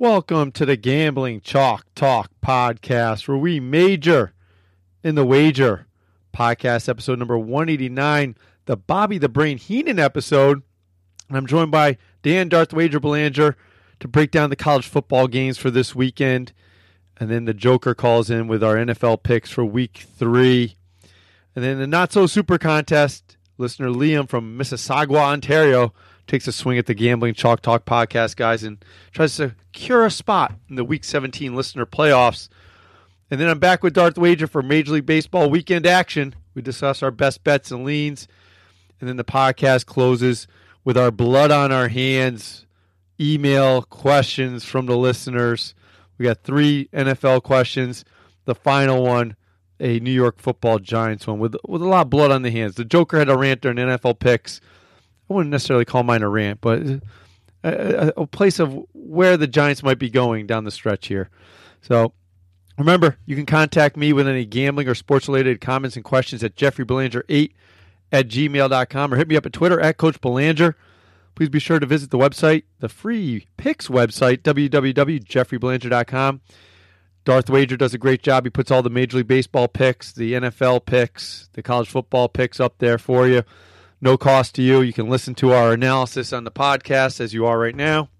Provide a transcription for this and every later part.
Welcome to the Gambling Chalk Talk podcast, where we major in the wager. Podcast episode number 189, the Bobby the Brain Heenan episode. And I'm joined by Dan Darth Wager-Belanger to break down the college football games for this weekend. And then the Joker calls in with our NFL picks for week 3. And then the not-so-super contest, listener Liam from Mississauga, Ontario, takes a swing at the Gambling Chalk Talk podcast, guys, and tries to secure a spot in the Week 17 listener playoffs. And then I'm back with Darth Wager for Major League Baseball weekend action. We discuss our best bets and leans. And then the podcast closes with our blood on our hands email questions from the listeners. We got 3 NFL questions. The final one, a New York Football Giants one with a lot of blood on the hands. The Joker had a rant during NFL picks. I wouldn't necessarily call mine a rant, but a place of where the Giants might be going down the stretch here. So remember, you can contact me with any gambling or sports-related comments and questions at jeffreybelanger8@gmail.com or hit me up at Twitter at Coach Belanger. Please be sure to visit the website, the free picks website, www.jeffreybelanger.com. Darth Wager does a great job. He puts all the Major League Baseball picks, the NFL picks, the college football picks up there for you. No cost to you. You can listen to our analysis on the podcast as you are right now.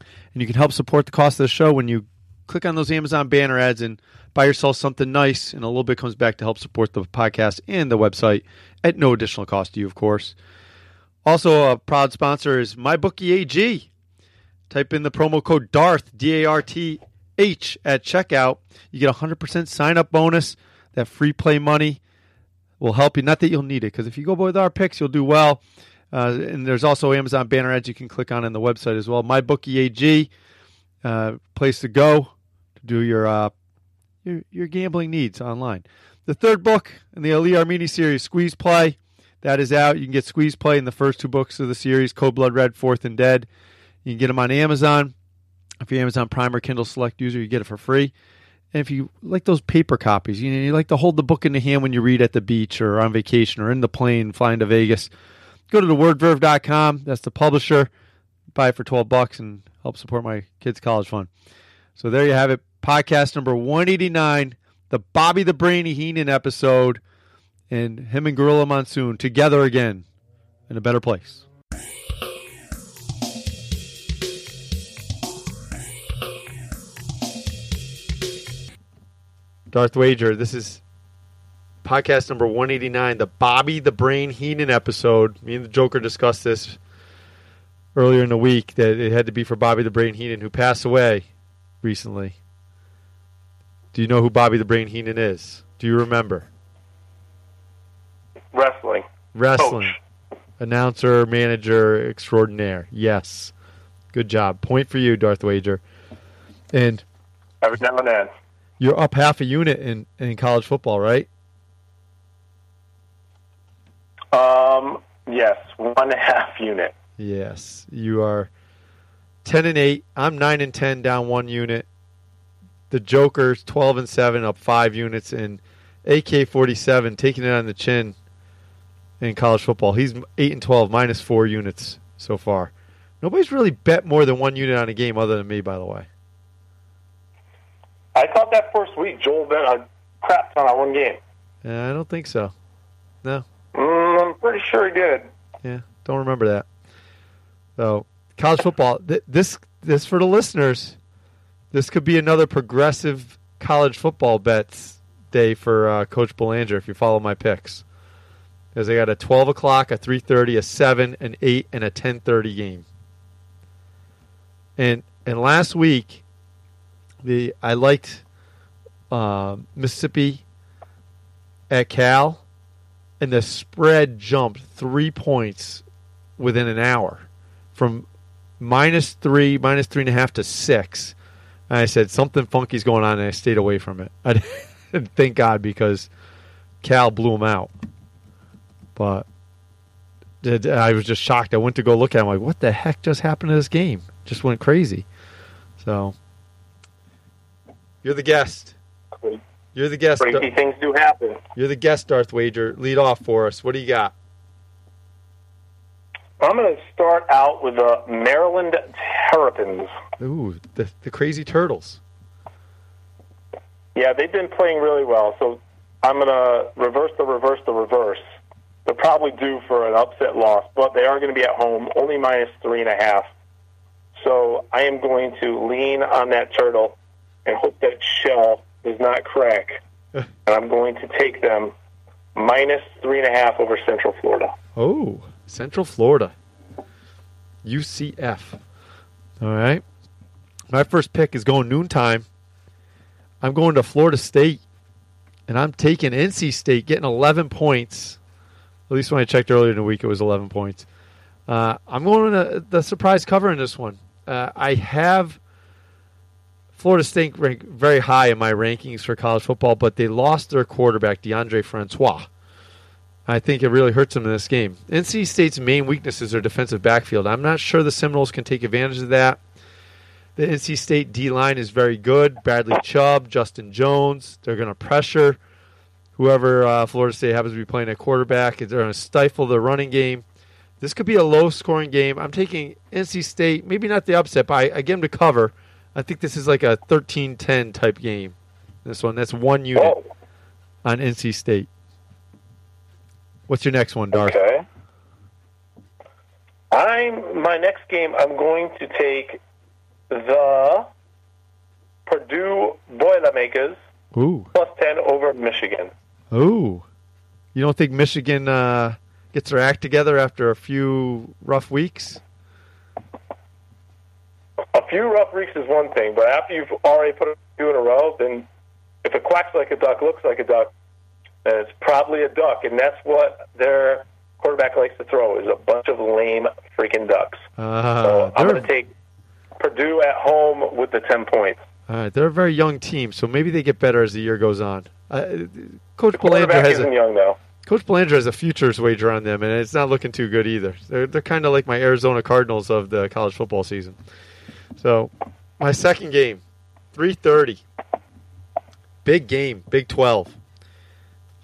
And you can help support the cost of the show when you click on those Amazon banner ads and buy yourself something nice. And a little bit comes back to help support the podcast and the website at no additional cost to you, of course. Also, a proud sponsor is MyBookie AG. Type in the promo code DARTH, DARTH, at checkout. You get a 100% sign-up bonus, that free play money. Will help you. Not that you'll need it, because if you go with our picks, you'll do well. And there's also Amazon banner ads you can click on the website as well. MyBookie AG, place to go to do your gambling needs online. The third book in the Ali Armeni series, Squeeze Play, that is out. You can get Squeeze Play in the first 2 books of the series, Code Blood Red, Fourth and Dead. You can get them on Amazon. If you're an Amazon Prime or Kindle Select user, you get it for free. And if you like those paper copies, you like to hold the book in the hand when you read at the beach or on vacation or in the plane flying to Vegas, go to TheWordVerve.com. That's the publisher. Buy it for $12 and help support my kids' college fund. So there you have it. Podcast number 189, the Bobby the Brainy Heenan episode, and him and Gorilla Monsoon together again in a better place. Darth Wager, this is podcast number 189, the Bobby the Brain Heenan episode. Me and the Joker discussed this earlier in the week, that it had to be for Bobby the Brain Heenan, who passed away recently. Do you know who Bobby the Brain Heenan is? Do you remember? Wrestling. Coach. Announcer, manager, extraordinaire. Yes. Good job. Point for you, Darth Wager. And every now and then. You're up half a unit in college football, right? Yes, 1.5 unit. Yes, you are 10-8. I'm 9-10, down 1 unit. The Joker's 12-7, up 5 units. And AK-47 taking it on the chin in college football. He's 8-12, minus 4 units so far. Nobody's really bet more than 1 unit on a game, other than me, by the way. I thought that first week Joel bet a crap ton on 1 game. Yeah, I don't think so. No. I'm pretty sure he did. Yeah, don't remember that. So, college football, this for the listeners, this could be another progressive college football bets day for Coach Belanger if you follow my picks. Because they got a 12 o'clock, a 3:30, a 7, an 8, and a 10:30 game. And last week... I liked Mississippi at Cal, and the spread jumped 3 points within an hour from -3, -3.5 to 6. And I said, something funky's going on, and I stayed away from it. I didn't, thank God, because Cal blew them out. But I was just shocked. I went to go look at it. I'm like, what the heck just happened to this game? Just went crazy. So... You're the guest. Crazy things do happen. You're the guest, Darth Wager. Lead off for us. What do you got? I'm going to start out with the Maryland Terrapins Ooh, the Crazy Turtles. Yeah, they've been playing really well, so I'm going to reverse. They're probably due for an upset loss, but they are going to be at home, only minus 3.5. So I am going to lean on that turtle and hope that shell does not crack. And I'm going to take them minus 3.5 over Central Florida. Oh, Central Florida. UCF. All right. My first pick is going noontime. I'm going to Florida State, and I'm taking NC State, getting 11 points. At least when I checked earlier in the week, it was 11 points. I'm going to the surprise cover in this one. I have Florida State rank very high in my rankings for college football, but they lost their quarterback, DeAndre Francois. I think it really hurts them in this game. NC State's main weakness is their defensive backfield. I'm not sure the Seminoles can take advantage of that. The NC State D-line is very good. Bradley Chubb, Justin Jones, they're going to pressure whoever Florida State happens to be playing at quarterback. They're going to stifle the running game. This could be a low-scoring game. I'm taking NC State, maybe not the upset, but I give them to cover. I think this is like a 13-10 type game. This one, that's one unit on NC State. What's your next one, Darth? Okay. My next game, I'm going to take the Purdue Boilermakers. Ooh. Plus 10 over Michigan. Ooh. You don't think Michigan gets their act together after a few rough weeks? A few rough weeks is one thing, but after you've already put a few in a row, then if it quacks like a duck, looks like a duck, then it's probably a duck, and that's what their quarterback likes to throw is a bunch of lame freaking ducks. So I'm going to take Purdue at home with the 10 points. All right, they're a very young team, so maybe they get better as the year goes on. Coach Belanger isn't young, though. Coach Belanger has a futures wager on them, and it's not looking too good either. They're kind of like my Arizona Cardinals of the college football season. So, my second game, 3:30. Big game, Big 12.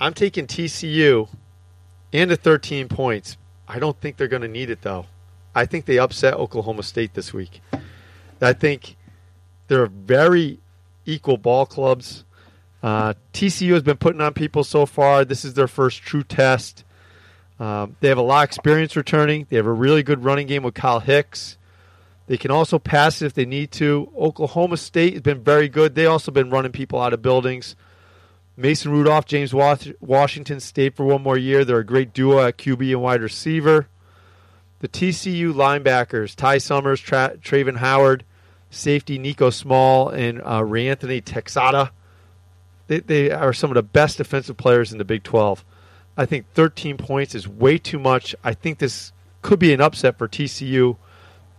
I'm taking TCU and the 13 points. I don't think they're going to need it, though. I think they upset Oklahoma State this week. I think they're very equal ball clubs. TCU has been putting on people so far. This is their first true test. They have a lot of experience returning. They have a really good running game with Kyle Hicks. They can also pass it if they need to. Oklahoma State has been very good. They also been running people out of buildings. Mason Rudolph, James Washington stayed for one more year. They're a great duo at QB and wide receiver. The TCU linebackers, Ty Summers, Traven Howard, safety Nico Small, and Ray Anthony Texada. They are some of the best defensive players in the Big 12. I think 13 points is way too much. I think this could be an upset for TCU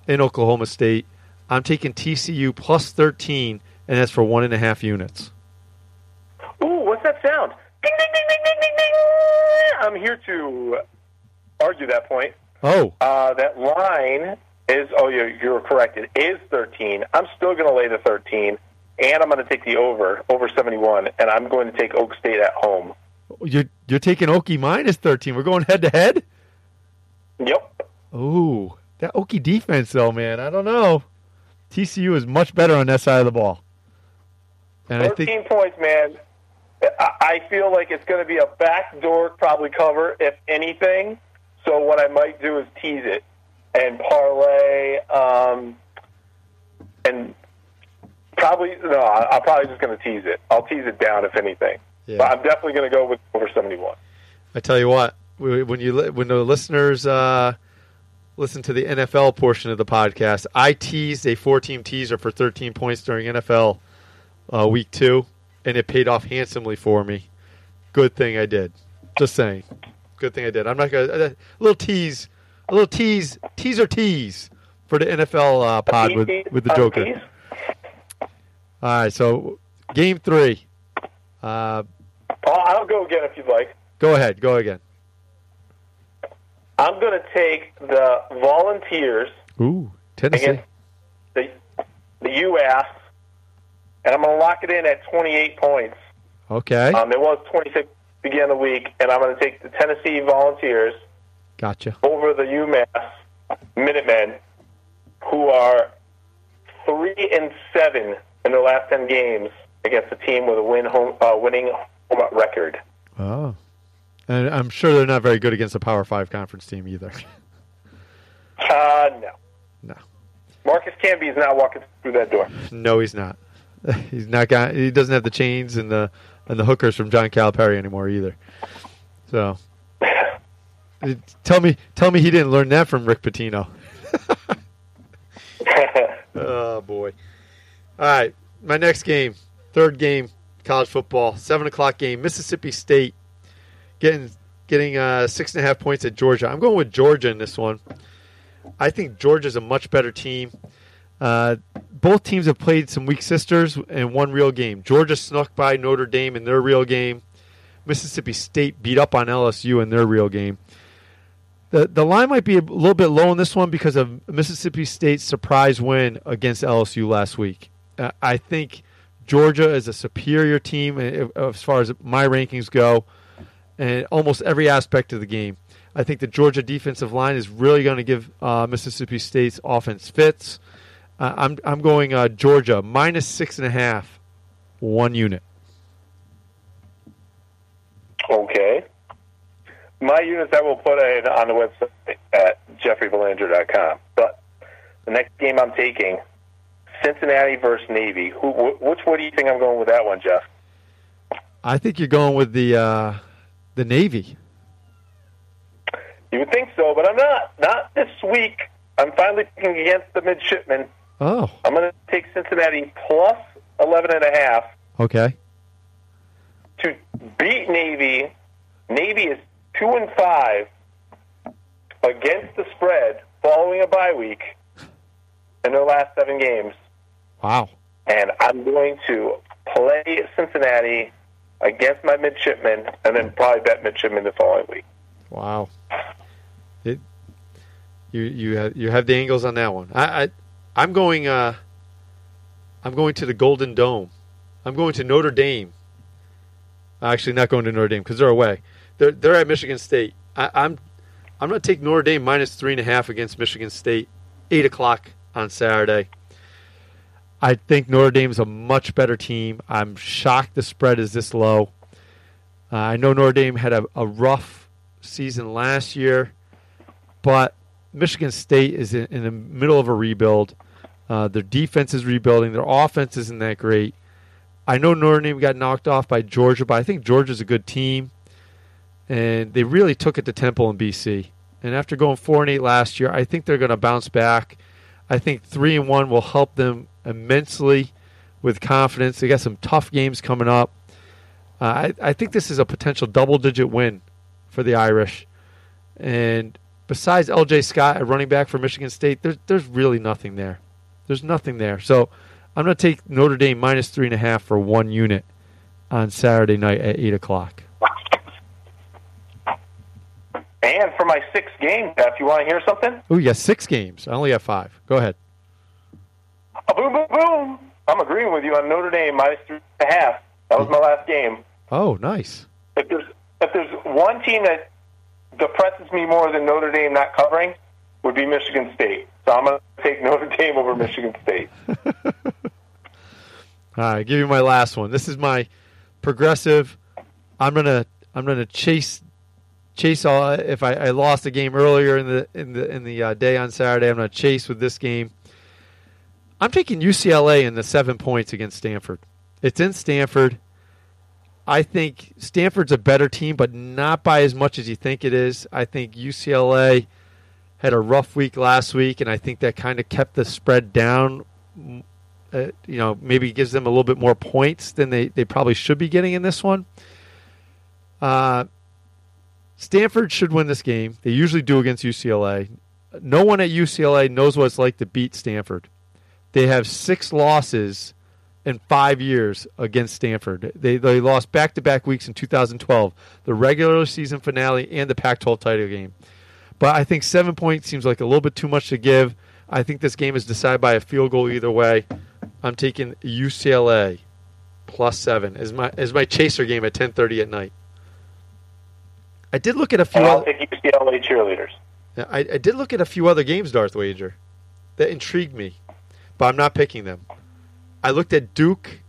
in Oklahoma State. I'm taking TCU plus 13, and that's for 1.5 units. Ooh, what's that sound? Ding, ding, ding, ding, ding, ding, ding. I'm here to argue that point. Oh. That line is, you're correct. It is 13. I'm still going to lay the 13, and I'm going to take the over 71, and I'm going to take Oak State at home. You're taking Okie minus 13. We're going head-to-head? Yep. Ooh. That Okie defense, though, man, I don't know. TCU is much better on that side of the ball. And 13 points, man. I feel like it's going to be a backdoor probably cover, if anything. So what I might do is tease it and parlay. And probably, no, I'm probably just going to tease it. I'll tease it down, if anything. Yeah. But I'm definitely going to go with over 71. I tell you what, when the listeners listen to the NFL portion of the podcast. I teased a 4-team teaser for 13 points during NFL Week 2, and it paid off handsomely for me. Good thing I did. Just saying. Good thing I did. I'm not going to... A little tease. Teaser tease for the NFL pod with the Joker. All right, so Game 3. I'll go again if you'd like. Go ahead. Go again. I'm going to take the Volunteers against the UAS, and I'm going to lock it in at 28 points. Okay. It was 26 at the beginning of the week, and I'm going to take the Tennessee Volunteers over the UMass Minutemen, who are 3-7 in their last 10 games against a team with a winning home record. Oh. And I'm sure they're not very good against a Power 5 conference team either. No. Marcus Camby is not walking through that door. No, he's not. He's not got. He doesn't have the chains and the hookers from John Calipari anymore either. So, tell me he didn't learn that from Rick Pitino. Oh boy! All right, my next game, third game, college football, 7:00 game. Mississippi State getting 6.5 points at Georgia. I'm going with Georgia in this one. I think Georgia's a much better team. Both teams have played some weak sisters in one real game. Georgia snuck by Notre Dame in their real game. Mississippi State beat up on LSU in their real game. The line might be a little bit low in this one because of Mississippi State's surprise win against LSU last week. I think Georgia is a superior team as far as my rankings go and almost every aspect of the game. I think the Georgia defensive line is really going to give Mississippi State's offense fits. I'm going Georgia minus 6.5, one unit. Okay. My units I will put on the website at JeffreyBelanger.com. But the next game I'm taking, Cincinnati versus Navy. Which one do you think I'm going with that one, Jeff? I think you're going with the Navy. You would think so, but I'm not. Not this week. I'm finally picking against the midshipmen. Oh. I'm going to take Cincinnati plus 11.5. Okay. To beat Navy. Navy is 2-5 against the spread following a bye week in their last 7 games. Wow. And I'm going to play Cincinnati against my midshipmen and then probably bet midshipmen the following week. Wow. You have the angles on that one. I'm going to the Golden Dome. I'm going to Notre Dame. Actually, not going to Notre Dame because they're away. They're at Michigan State. I'm going to take Notre Dame minus 3.5 against Michigan State. 8:00 on Saturday. I think Notre Dame is a much better team. I'm shocked the spread is this low. I know Notre Dame had a rough season last year, but Michigan State is in the middle of a rebuild. Their defense is rebuilding. Their offense isn't that great. I know Notre Dame got knocked off by Georgia, but I think Georgia's a good team. And they really took it to Temple in BC. And after going 4-8 last year, I think they're going to bounce back. I think 3-1 will help them immensely with confidence. They got some tough games coming up. I think this is a potential double-digit win for the Irish. And besides LJ Scott, a running back for Michigan State, there's really nothing there. There's nothing there. So I'm going to take Notre Dame minus 3.5 for one unit on Saturday night at 8:00. And for my 6th game, Jeff, you want to hear something? Oh, yeah, 6 games. I only have 5. Go ahead. Boom, boom, boom. I'm agreeing with you on Notre Dame minus 3.5. That was my last game. Oh, nice. If there's one team that depresses me more than Notre Dame not covering would be Michigan State. So I'm going to take Notre Dame over Michigan State. All right, give you my last one. This is my progressive. I'm gonna chase all. If I lost a game earlier in the day on Saturday, I'm gonna chase with this game. I'm taking UCLA in the 7 points against Stanford. It's in Stanford. I think Stanford's a better team, but not by as much as you think it is. I think UCLA had a rough week last week, and I think that kind of kept the spread down. Maybe gives them a little bit more points than they probably should be getting in this one. Stanford should win this game. They usually do against UCLA. No one at UCLA knows what it's like to beat Stanford. They have 6 losses in 5 years against Stanford. They lost back-to-back weeks in 2012, the regular season finale and the Pac-12 title game. But I think 7 points seems like a little bit too much to give. I think this game is decided by a field goal either way. I'm taking UCLA plus 7 as my chaser game at 10:30 at night. I did look at a few. I'll take UCLA cheerleaders. I did look at a few other games, Darth Wager, that intrigued me. but I'm not picking them. I looked at Duke,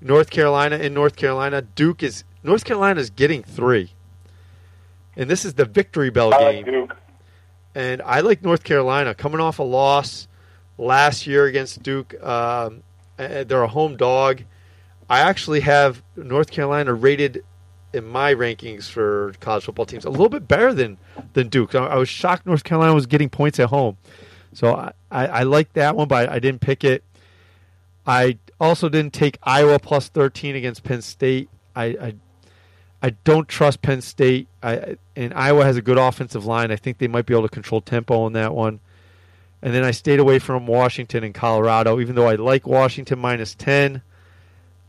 North Carolina in North Carolina. North Carolina is getting 3. And this is the Victory Bell game. I like Duke. And I like North Carolina coming off a loss last year against Duke. They're a home dog. I actually have North Carolina rated in my rankings for college football teams a little bit better than Duke. I was shocked North Carolina was getting points at home. So I like that one, but I didn't pick it. I also didn't take Iowa plus 13 against Penn State. I don't trust Penn State, and Iowa has a good offensive line. I think they might be able to control tempo on that one. And then I stayed away from Washington and Colorado, even though I like Washington minus 10.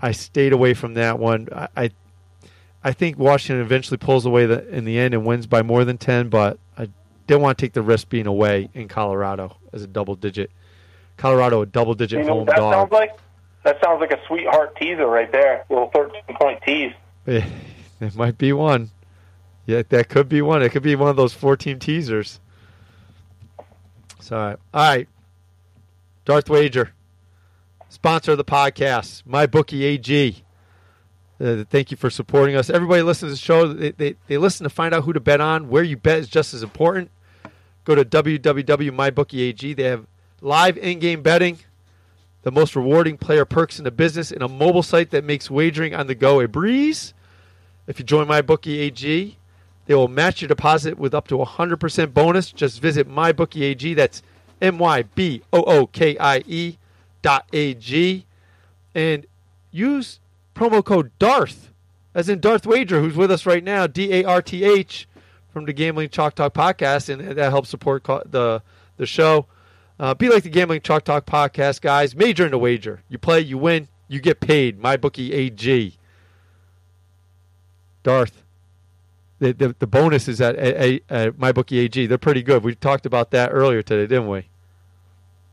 I stayed away from that one. I think Washington eventually pulls away in the end and wins by more than 10, but I didn't want to take the risk being away in Colorado as a double-digit. Colorado, a double-digit home dog. Sounds like? That sounds like a sweetheart teaser right there, a little 13-point tease. It might be one. Yeah, that could be one. It could be one of those 4-team teasers. So, all right. Darth Wager, sponsor of the podcast, MyBookie AG. Thank you for supporting us. Everybody listens to the show. They listen to find out who to bet on. Where you bet is just as important. Go to www.mybookieag. They have live in-game betting, the most rewarding player perks in the business, and a mobile site that makes wagering on the go a breeze. If you join MyBookie AG, they will match your deposit with up to 100% bonus. Just visit MyBookie AG. That's MyBookie.ag. And use promo code DARTH, as in Darth Wager, who's with us right now, DARTH, from the Gambling Chalk Talk podcast, and that helps support the show. Be like the Gambling Chalk Talk podcast, guys. Major in the wager. You play, you win, you get paid. MyBookie AG. Darth, the bonus is at MyBookie AG. They're pretty good. We talked about that earlier today, didn't we?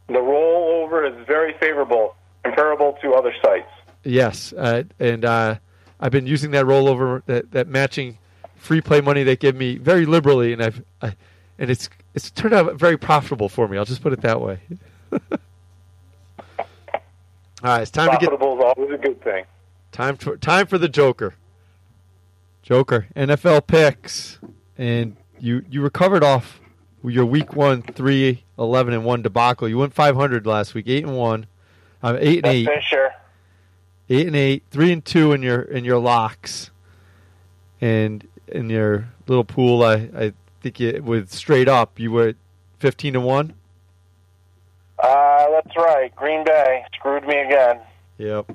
The rollover is very favorable, comparable to other sites. Yes, and I've been using that rollover, that matching free play money they give me very liberally, and it's turned out very profitable for me. I'll just put it that way. All right, it's time profitable to get profitable is always a good thing. Time for the Joker. Joker, NFL picks, and you recovered off your week 1 3-11-1 debacle. You went 500 last week, 8-1, 8-8. That's sure. 8-8, 3-2 in your locks, and in your little pool, I think with straight up you were 15-1. That's right. Green Bay screwed me again. Yep.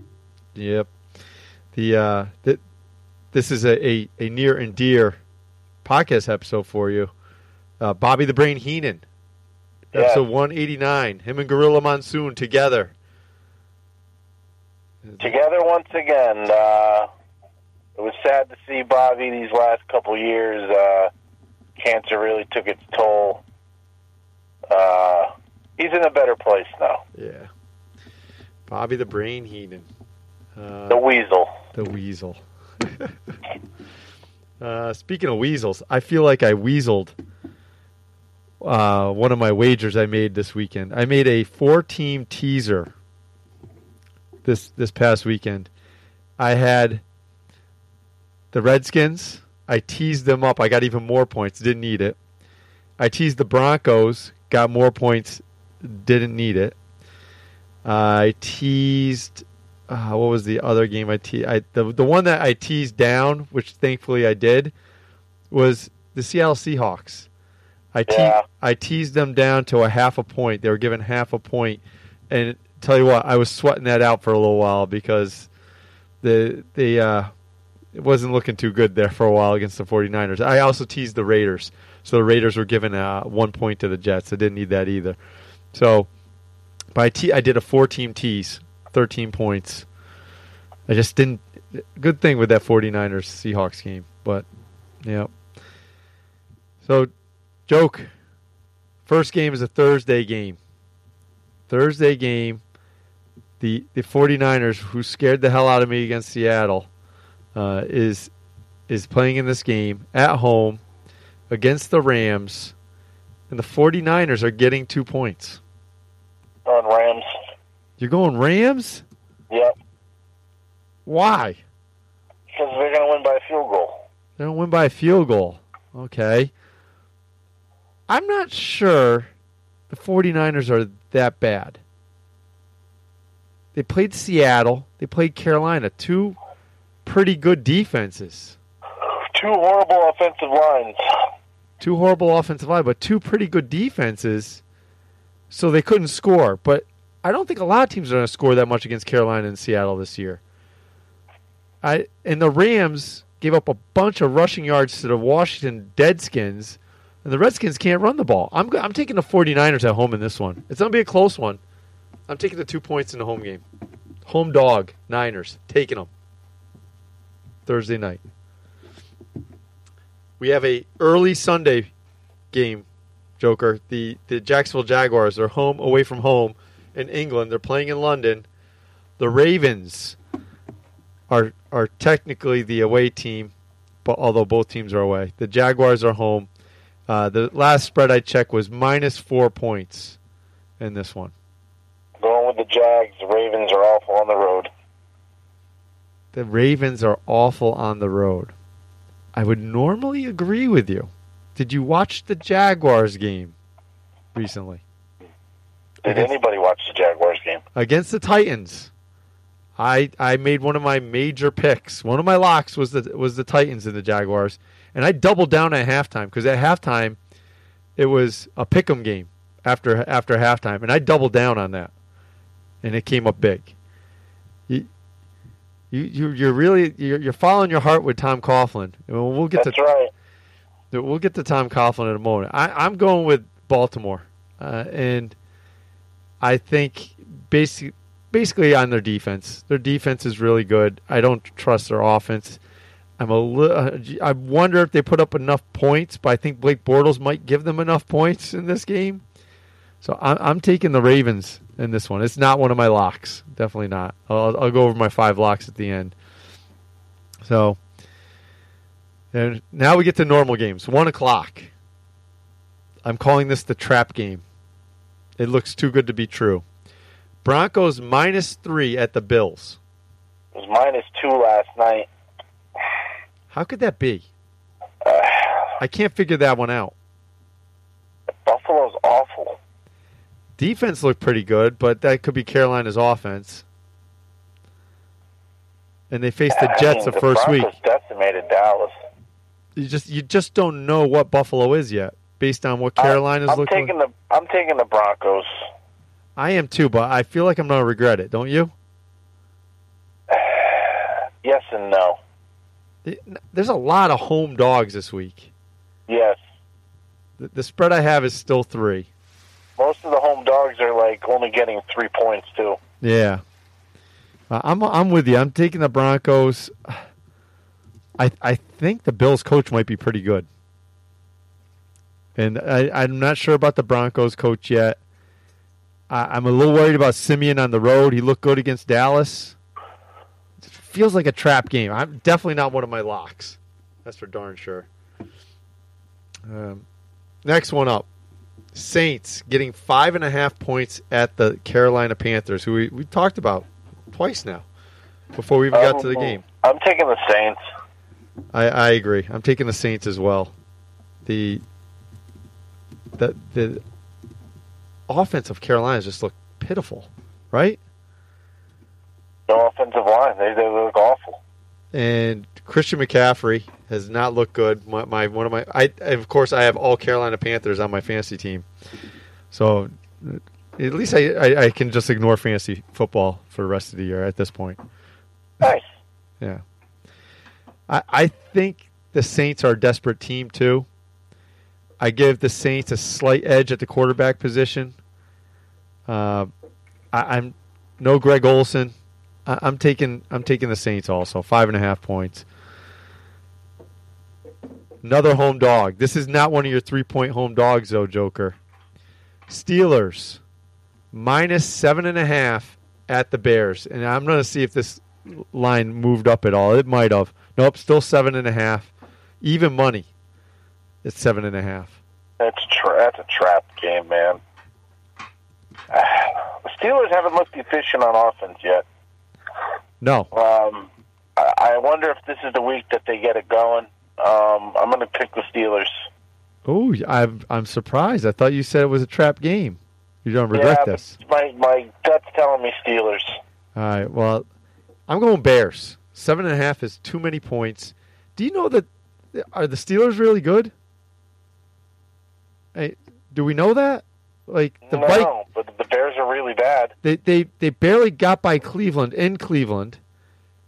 This is a near and dear podcast episode for you. Bobby the Brain Heenan, episode 189. Him and Gorilla Monsoon together. Together once again. It was sad to see Bobby these last couple years. Cancer really took its toll. He's in a better place now. Yeah. Bobby the Brain Heenan. The Weasel. Speaking of weasels, I feel like I weaseled one of my wagers I made this weekend. I made a 4-team teaser this past weekend. I had the Redskins. I teased them up. I got even more points. Didn't need it. I teased the Broncos. Got more points. Didn't need it. I teased... what was the other game I teased? The one that I teased down, which thankfully I did, was the Seattle Seahawks. I teased them down to a half a point. They were given half a point. And tell you what, I was sweating that out for a little while because it wasn't looking too good there for a while against the 49ers. I also teased the Raiders. So the Raiders were given 1 point to the Jets. I didn't need that either. So I did a 4-team tease. 13 points. I just didn't. Good thing with that 49ers Seahawks game, but yeah. So, joke. First game is a Thursday game. The 49ers, who scared the hell out of me against Seattle, is playing in this game at home against the Rams, and the 49ers are getting 2 points. On Rams. You're going Rams? Yep. Why? Because they're going to win by a field goal. They're going to win by a field goal. Okay. I'm not sure the 49ers are that bad. They played Seattle. They played Carolina. Two pretty good defenses. Two horrible offensive lines. Two horrible offensive lines, but two pretty good defenses. So they couldn't score. But I don't think a lot of teams are going to score that much against Carolina and Seattle this year. And the Rams gave up a bunch of rushing yards to the Washington Deadskins, and the Redskins can't run the ball. I'm taking the 49ers at home in this one. It's going to be a close one. I'm taking the 2 points in the home game. Home dog, Niners, taking them. Thursday night. We have a early Sunday game, Joker. The Jacksonville Jaguars are home away from home in England. They're playing in London. The Ravens are technically the away team, but although both teams are away. The Jaguars are home. The last spread I checked was -4 points in this one. Going with the Jags. The Ravens are awful on the road. The Ravens are awful on the road. I would normally agree with you. Did you watch the Jaguars game recently? Did anybody watch the Jaguars game? Against the Titans. I made one of my major picks. One of my locks was the Titans and the Jaguars. And I doubled down at halftime because at halftime it was a pick'em game after halftime. And I doubled down on that. And it came up big. You're really following your heart with Tom Coughlin. We'll get to Tom Coughlin in a moment. I'm going with Baltimore, and I think basically on their defense. Their defense is really good. I don't trust their offense. I wonder if they put up enough points, but I think Blake Bortles might give them enough points in this game. So I'm taking the Ravens in this one. It's not one of my locks. Definitely not. I'll go over my 5 locks at the end. So and now we get to normal games. 1 o'clock. I'm calling this the trap game. It looks too good to be true. Broncos -3 at the Bills. It was -2 last night. How could that be? I can't figure that one out. Buffalo's awful. Defense looked pretty good, but that could be Carolina's offense. And they faced the Jets the first week. Decimated Dallas. You just don't know what Buffalo is yet, based on what Carolina's looking like. I'm taking the Broncos. I am too, but I feel like I'm going to regret it, don't you? Yes and no. There's a lot of home dogs this week. Yes. The spread I have is still 3. Most of the home dogs are like only getting 3 points too. Yeah, I'm with you. I'm taking the Broncos. I think the Bills coach might be pretty good, and I'm not sure about the Broncos coach yet. I'm a little worried about Simeon on the road. He looked good against Dallas. It feels like a trap game. I'm definitely not one of my locks. That's for darn sure. Next one up. Saints getting 5.5 points at the Carolina Panthers, who we talked about twice now before we even got to the game. I'm taking the Saints. I agree. I'm taking the Saints as well. The offense of Carolina just looked pitiful, right? The offensive line, they look awful. And Christian McCaffrey has not looked good. Of course, I have all Carolina Panthers on my fantasy team, so at least I can just ignore fantasy football for the rest of the year at this point. Nice. Yeah. I think the Saints are a desperate team too. I give the Saints a slight edge at the quarterback position. I'm no Greg Olsen. I'm taking the Saints also, 5.5 points. Another home dog. This is not one of your 3-point home dogs, though, Joker. Steelers, -7.5 at the Bears. And I'm going to see if this line moved up at all. It might have. Nope, still 7.5. Even money. It's 7.5. That's a trap game, man. Steelers haven't looked efficient on offense yet. No. I wonder if this is the week that they get it going. I'm going to pick the Steelers. Oh, I'm surprised. I thought you said it was a trap game. You don't regret this. My gut's telling me Steelers. All right. Well, I'm going Bears. 7.5 is too many points. Do you know that are the Steelers really good? Hey, do we know that? Like the but the Bears are really bad. They barely got by Cleveland in Cleveland.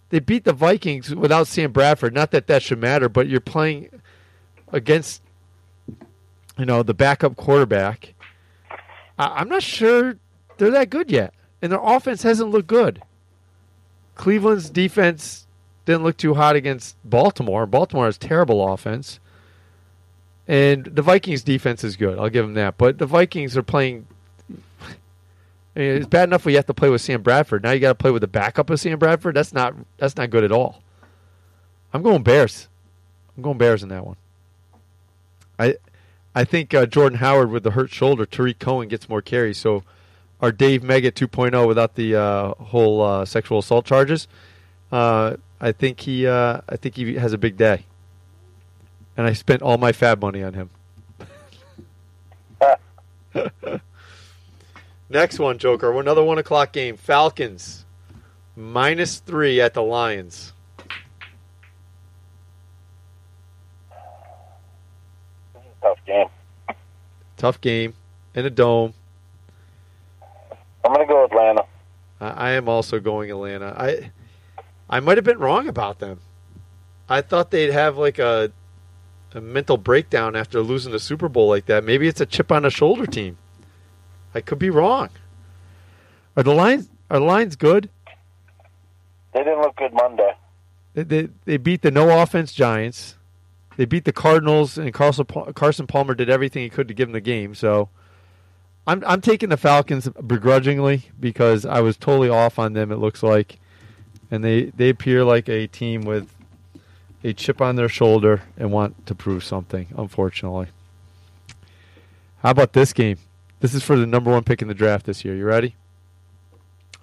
They beat the Vikings without Sam Bradford. Not that that should matter, but you're playing against the backup quarterback. I'm not sure they're that good yet, and their offense hasn't looked good. Cleveland's defense didn't look too hot against Baltimore. Baltimore has terrible offense, and the Vikings' defense is good. I'll give them that. But the Vikings are playing. I mean, it's bad enough we have to play with Sam Bradford. Now you got to play with the backup of Sam Bradford. That's not good at all. I'm going Bears. I'm going Bears in that one. I think Jordan Howard with the hurt shoulder, Tariq Cohen gets more carries. So our Dave Mega 2.0 without the whole sexual assault charges. I think he has a big day. And I spent all my fab money on him. Next one, Joker. We're another 1 o'clock game. Falcons, -3 at the Lions. This is a tough game. Tough game in a dome. I'm going to go Atlanta. I am also going Atlanta. I might have been wrong about them. I thought they'd have like a mental breakdown after losing the Super Bowl like that. Maybe it's a chip on the shoulder team. I could be wrong. Are the Lions good? They didn't look good Monday. They beat the no-offense Giants. They beat the Cardinals, and Carson Palmer did everything he could to give them the game. So I'm taking the Falcons begrudgingly because I was totally off on them, it looks like. And they appear like a team with a chip on their shoulder and want to prove something, unfortunately. How about this game? This is for the number 1 pick in the draft this year. You ready?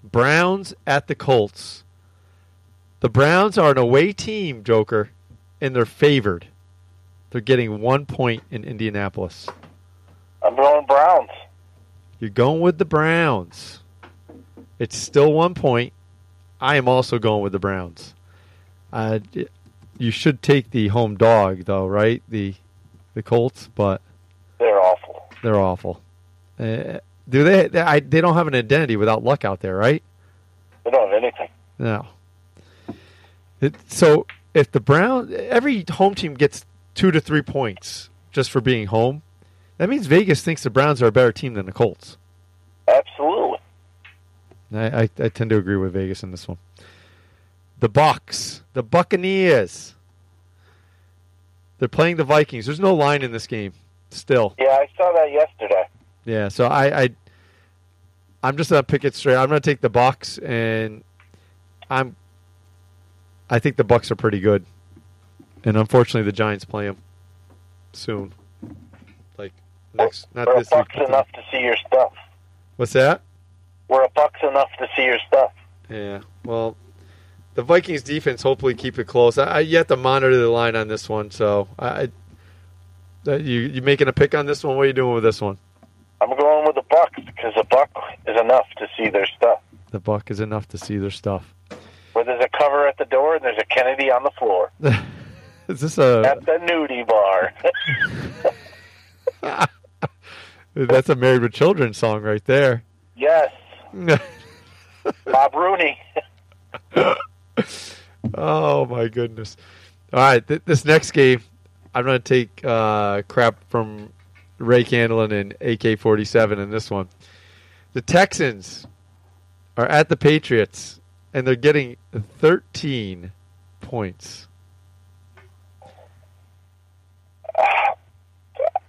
Browns at the Colts. The Browns are an away team, Joker, and they're favored. They're getting 1 point in Indianapolis. I'm going Browns. You're going with the Browns. It's still 1 point. I am also going with the Browns. You should take the home dog, though, right? The Colts, but they're awful. They're awful. Do they? They don't have an identity without Luck out there, right? They don't have anything. No. So if the Browns, every home team gets 2 to 3 points just for being home, that means Vegas thinks the Browns are a better team than the Colts. Absolutely. I tend to agree with Vegas in this one. The Bucs, the Buccaneers. They're playing the Vikings. There's no line in this game still. Yeah, I saw that yesterday. Yeah, so I'm just gonna pick it straight. I'm gonna take the Bucs, and I think the Bucs are pretty good, and unfortunately the Giants play them soon. Like next, not this week. We're a Bucs enough to see your stuff. What's that? We're a Bucs enough to see your stuff. Yeah, well, the Vikings defense hopefully keep it close. I you have to monitor the line on this one, so you making a pick on this one? What are you doing with this one? I'm going with the Bucs because the Buc is enough to see their stuff. The Buc is enough to see their stuff. Where there's a cover at the door and there's a Kennedy on the floor. Is this at the nudie bar? That's a Married with Children song right there. Yes. Bob Rooney. Oh my goodness! All right, this next game, I'm going to take crap from Ray Candlin and AK-47 in this one. The Texans are at the Patriots, and they're getting 13 points.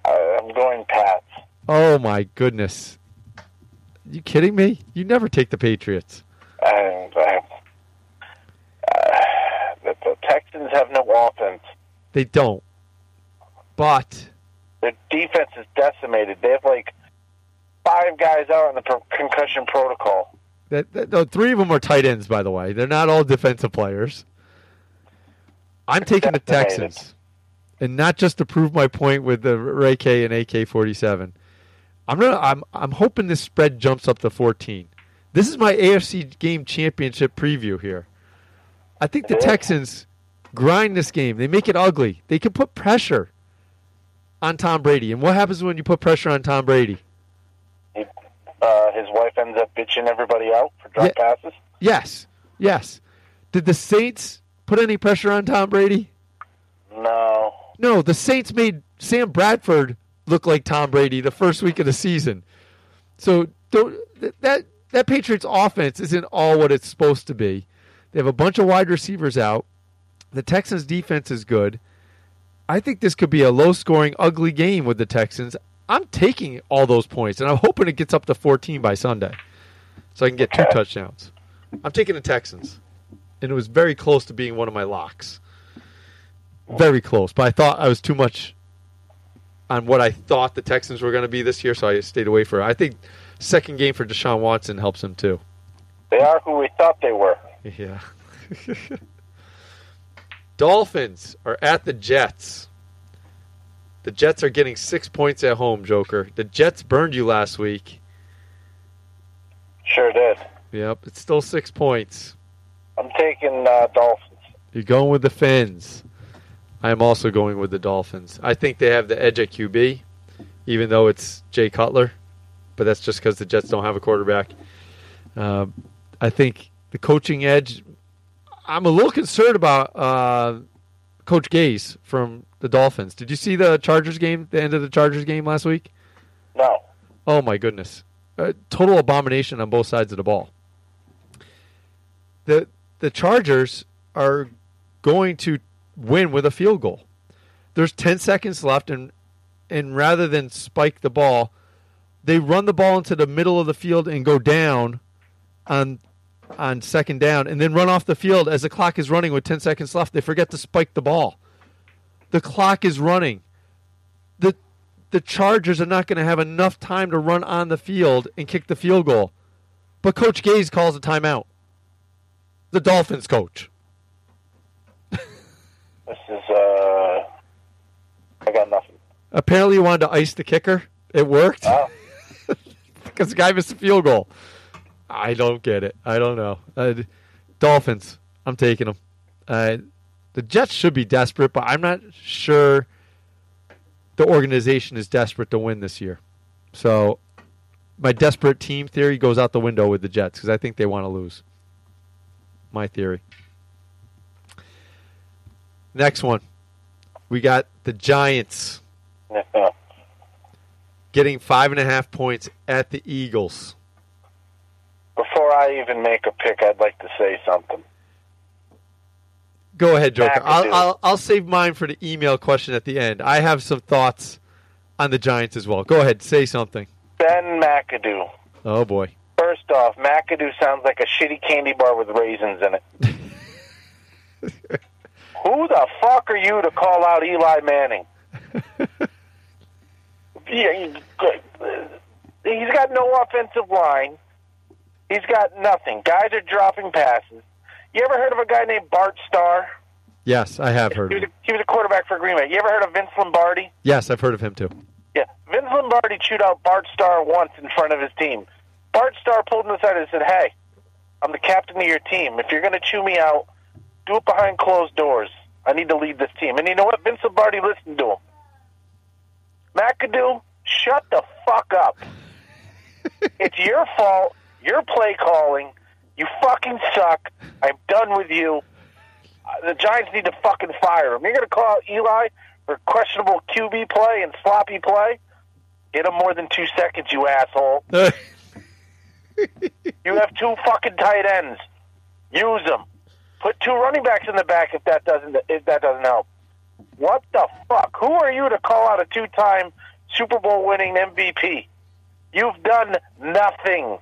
I'm going Pats. Oh, my goodness. Are you kidding me? You never take the Patriots. The Texans have no offense. They don't. But their defense is decimated. They have like 5 5 guys out on the concussion protocol. No, 3 of them are tight ends, by the way. They're not all defensive players. I'm taking the Texans. And not just to prove my point with the Ray K and AK-47. I'm hoping this spread jumps up to 14. This is my AFC game championship preview here. I think the Texans grind this game. They make it ugly. They can put pressure on Tom Brady. And what happens when you put pressure on Tom Brady? His wife ends up bitching everybody out for drop passes? Yes. Did the Saints put any pressure on Tom Brady? No, the Saints made Sam Bradford look like Tom Brady the first week of the season. So that Patriots offense isn't all what it's supposed to be. They have a bunch of wide receivers out. The Texans' defense is good. I think this could be a low-scoring, ugly game with the Texans. I'm taking all those points, and I'm hoping it gets up to 14 by Sunday so I can get 2 touchdowns. I'm taking the Texans, and it was very close to being one of my locks. Very close, but I thought I was too much on what I thought the Texans were going to be this year, so I stayed away for it. I think second game for Deshaun Watson helps him too. They are who we thought they were. Yeah. Dolphins are at the Jets. The Jets are getting 6 points at home, Joker. The Jets burned you last week. Sure did. Yep, it's still 6 points. I'm taking Dolphins. You're going with the Fins. I am also going with the Dolphins. I think they have the edge at QB, even though it's Jay Cutler. But that's just because the Jets don't have a quarterback. I think the coaching edge, I'm a little concerned about Coach Gase from the Dolphins. Did you see the Chargers game, the end of the Chargers game last week? No. Oh, my goodness. Total abomination on both sides of the ball. The Chargers are going to win with a field goal. There's 10 seconds left, and rather than spike the ball, they run the ball into the middle of the field and go down on second down, and then run off the field as the clock is running with 10 seconds left. They forget to spike the ball. The clock is running. The Chargers are not going to have enough time to run on the field and kick the field goal. But Coach Gaze calls a timeout. The Dolphins coach. This is, I got nothing. Apparently you wanted to ice the kicker. It worked. Oh. Because the guy missed the field goal. I don't get it. I don't know. Dolphins, I'm taking them. The Jets should be desperate, but I'm not sure the organization is desperate to win this year. So my desperate team theory goes out the window with the Jets because I think they want to lose. My theory. Next one, we got the Giants getting 5.5 points at the Eagles. Before I even make a pick, I'd like to say something. Go ahead, Joker. I'll save mine for the email question at the end. I have some thoughts on the Giants as well. Go ahead, say something. Ben McAdoo. Oh, boy. First off, McAdoo sounds like a shitty candy bar with raisins in it. Who the fuck are you to call out Eli Manning? He's got no offensive line. He's got nothing. Guys are dropping passes. You ever heard of a guy named Bart Starr? Yes, I have heard of him. He was a quarterback for Green Bay. You ever heard of Vince Lombardi? Yes, I've heard of him too. Yeah, Vince Lombardi chewed out Bart Starr once in front of his team. Bart Starr pulled him aside and said, "Hey, I'm the captain of your team. If you're going to chew me out, do it behind closed doors. I need to lead this team." And you know what? Vince Lombardi listened to him. McAdoo, shut the fuck up. It's your fault. Your play calling. You fucking suck. I'm done with you. The Giants need to fucking fire him. You're going to call out Eli for questionable QB play and sloppy play? Get him more than 2 seconds, you asshole. You have 2 fucking tight ends. Use them. Put 2 running backs in the back if that doesn't help. What the fuck? Who are you to call out a 2-time Super Bowl winning MVP? You've done nothing.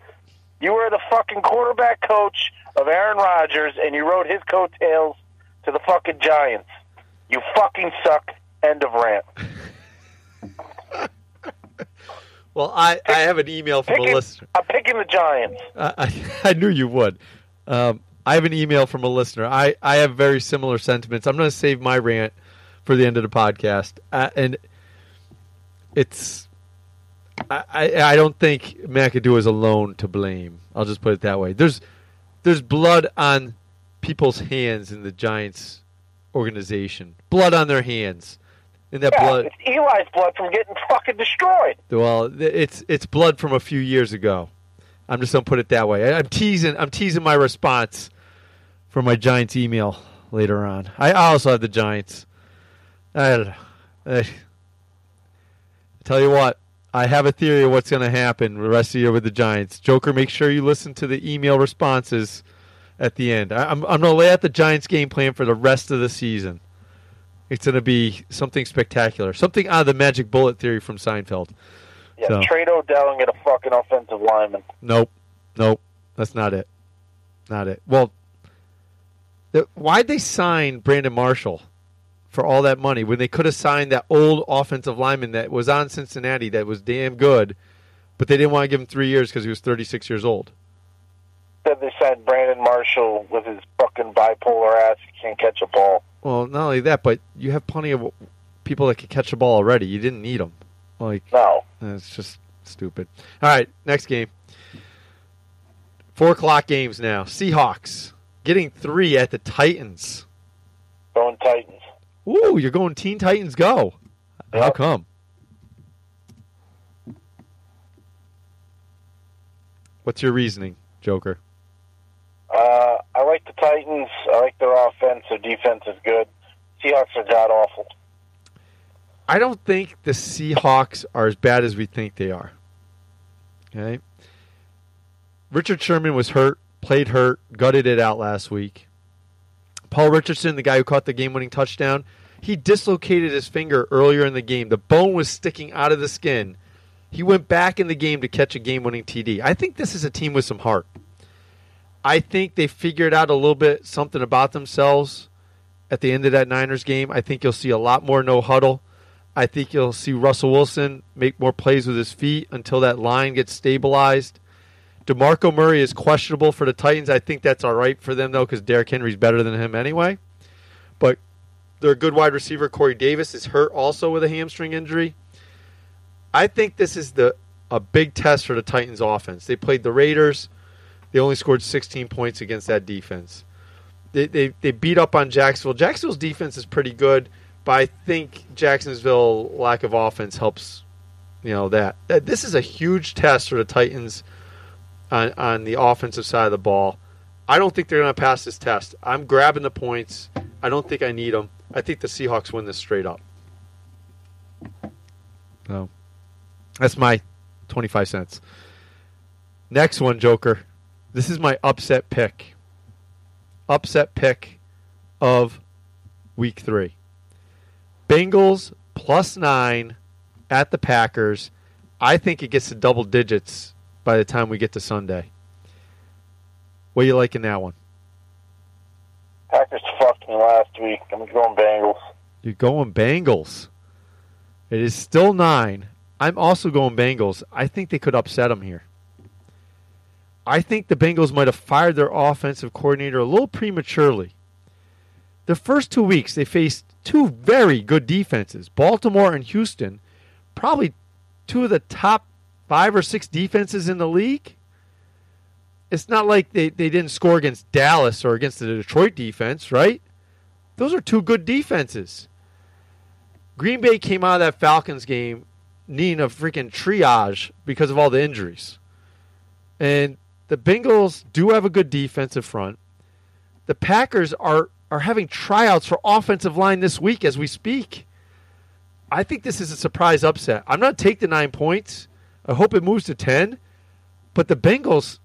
You were the fucking quarterback coach of Aaron Rodgers, and you rode his coattails to the fucking Giants. You fucking suck. End of rant. Well, I have an email from a listener. I'm picking the Giants. I knew you would. I have an email from a listener. I have very similar sentiments. I'm going to save my rant for the end of the podcast. And it's I don't think McAdoo is alone to blame. I'll just put it that way. There's blood on people's hands in the Giants organization. Blood on their hands. And that blood, it's Eli's blood from getting fucking destroyed. Well, it's blood from a few years ago. I'm just going to put it that way. I'm teasing my response for my Giants email later on. I also have the Giants. I don't know. I tell you what, I have a theory of what's going to happen the rest of the year with the Giants. Joker, make sure you listen to the email responses at the end. I'm going to lay out the Giants game plan for the rest of the season. It's going to be something spectacular. Something out of the magic bullet theory from Seinfeld. Yeah, so. Trade Odell and get a fucking offensive lineman. Nope. That's not it. Well, why'd they sign Brandon Marshall for all that money when they could have signed that old offensive lineman that was on Cincinnati that was damn good, but they didn't want to give him 3 years because he was 36 years old? Then they signed Brandon Marshall with his fucking bipolar ass. He can't catch a ball. Well, not only that, but you have plenty of people that can catch the ball already. You didn't need them. Like, no. It's just stupid. All right, next game. 4:00 games now. Seahawks getting 3 at the Titans. Going Titans. Ooh, you're going Teen Titans Go. Yep. How come? What's your reasoning, Joker? I like the Titans. I like their offense. Their defense is good. Seahawks are god-awful. I don't think the Seahawks are as bad as we think they are. Okay? Richard Sherman was hurt, played hurt, gutted it out last week. Paul Richardson, the guy who caught the game-winning touchdown, he dislocated his finger earlier in the game. The bone was sticking out of the skin. He went back in the game to catch a game-winning TD. I think this is a team with some heart. I think they figured out a little bit something about themselves at the end of that Niners game. I think you'll see a lot more no huddle. I think you'll see Russell Wilson make more plays with his feet until that line gets stabilized. DeMarco Murray is questionable for the Titans. I think that's all right for them, though, because Derrick Henry's better than him anyway. But their good wide receiver, Corey Davis, is hurt also with a hamstring injury. I think this is a big test for the Titans' offense. They played the Raiders. They only scored 16 points against that defense. They beat up on Jacksonville. Jacksonville's defense is pretty good, but I think Jacksonville's lack of offense helps, that. This is a huge test for the Titans on the offensive side of the ball. I don't think they're going to pass this test. I'm grabbing the points. I don't think I need them. I think the Seahawks win this straight up. So that's my 25 cents. Next one, Joker. This is my upset pick. Upset pick of week 3. Bengals +9 at the Packers. I think it gets to double digits by the time we get to Sunday. What do you like in that one? Packers fucked me last week. I'm going Bengals. You're going Bengals. It is still 9. I'm also going Bengals. I think they could upset them here. I think the Bengals might have fired their offensive coordinator a little prematurely. The first 2 weeks, they faced two very good defenses, Baltimore and Houston, probably two of the top 5 or 6 defenses in the league. It's not like they didn't score against Dallas or against the Detroit defense, right? Those are two good defenses. Green Bay came out of that Falcons game needing a freaking triage because of all the injuries. And the Bengals do have a good defensive front. The Packers are having tryouts for offensive line this week as we speak. I think this is a surprise upset. I'm going to take the 9 points. I hope it moves to 10. But the Bengals,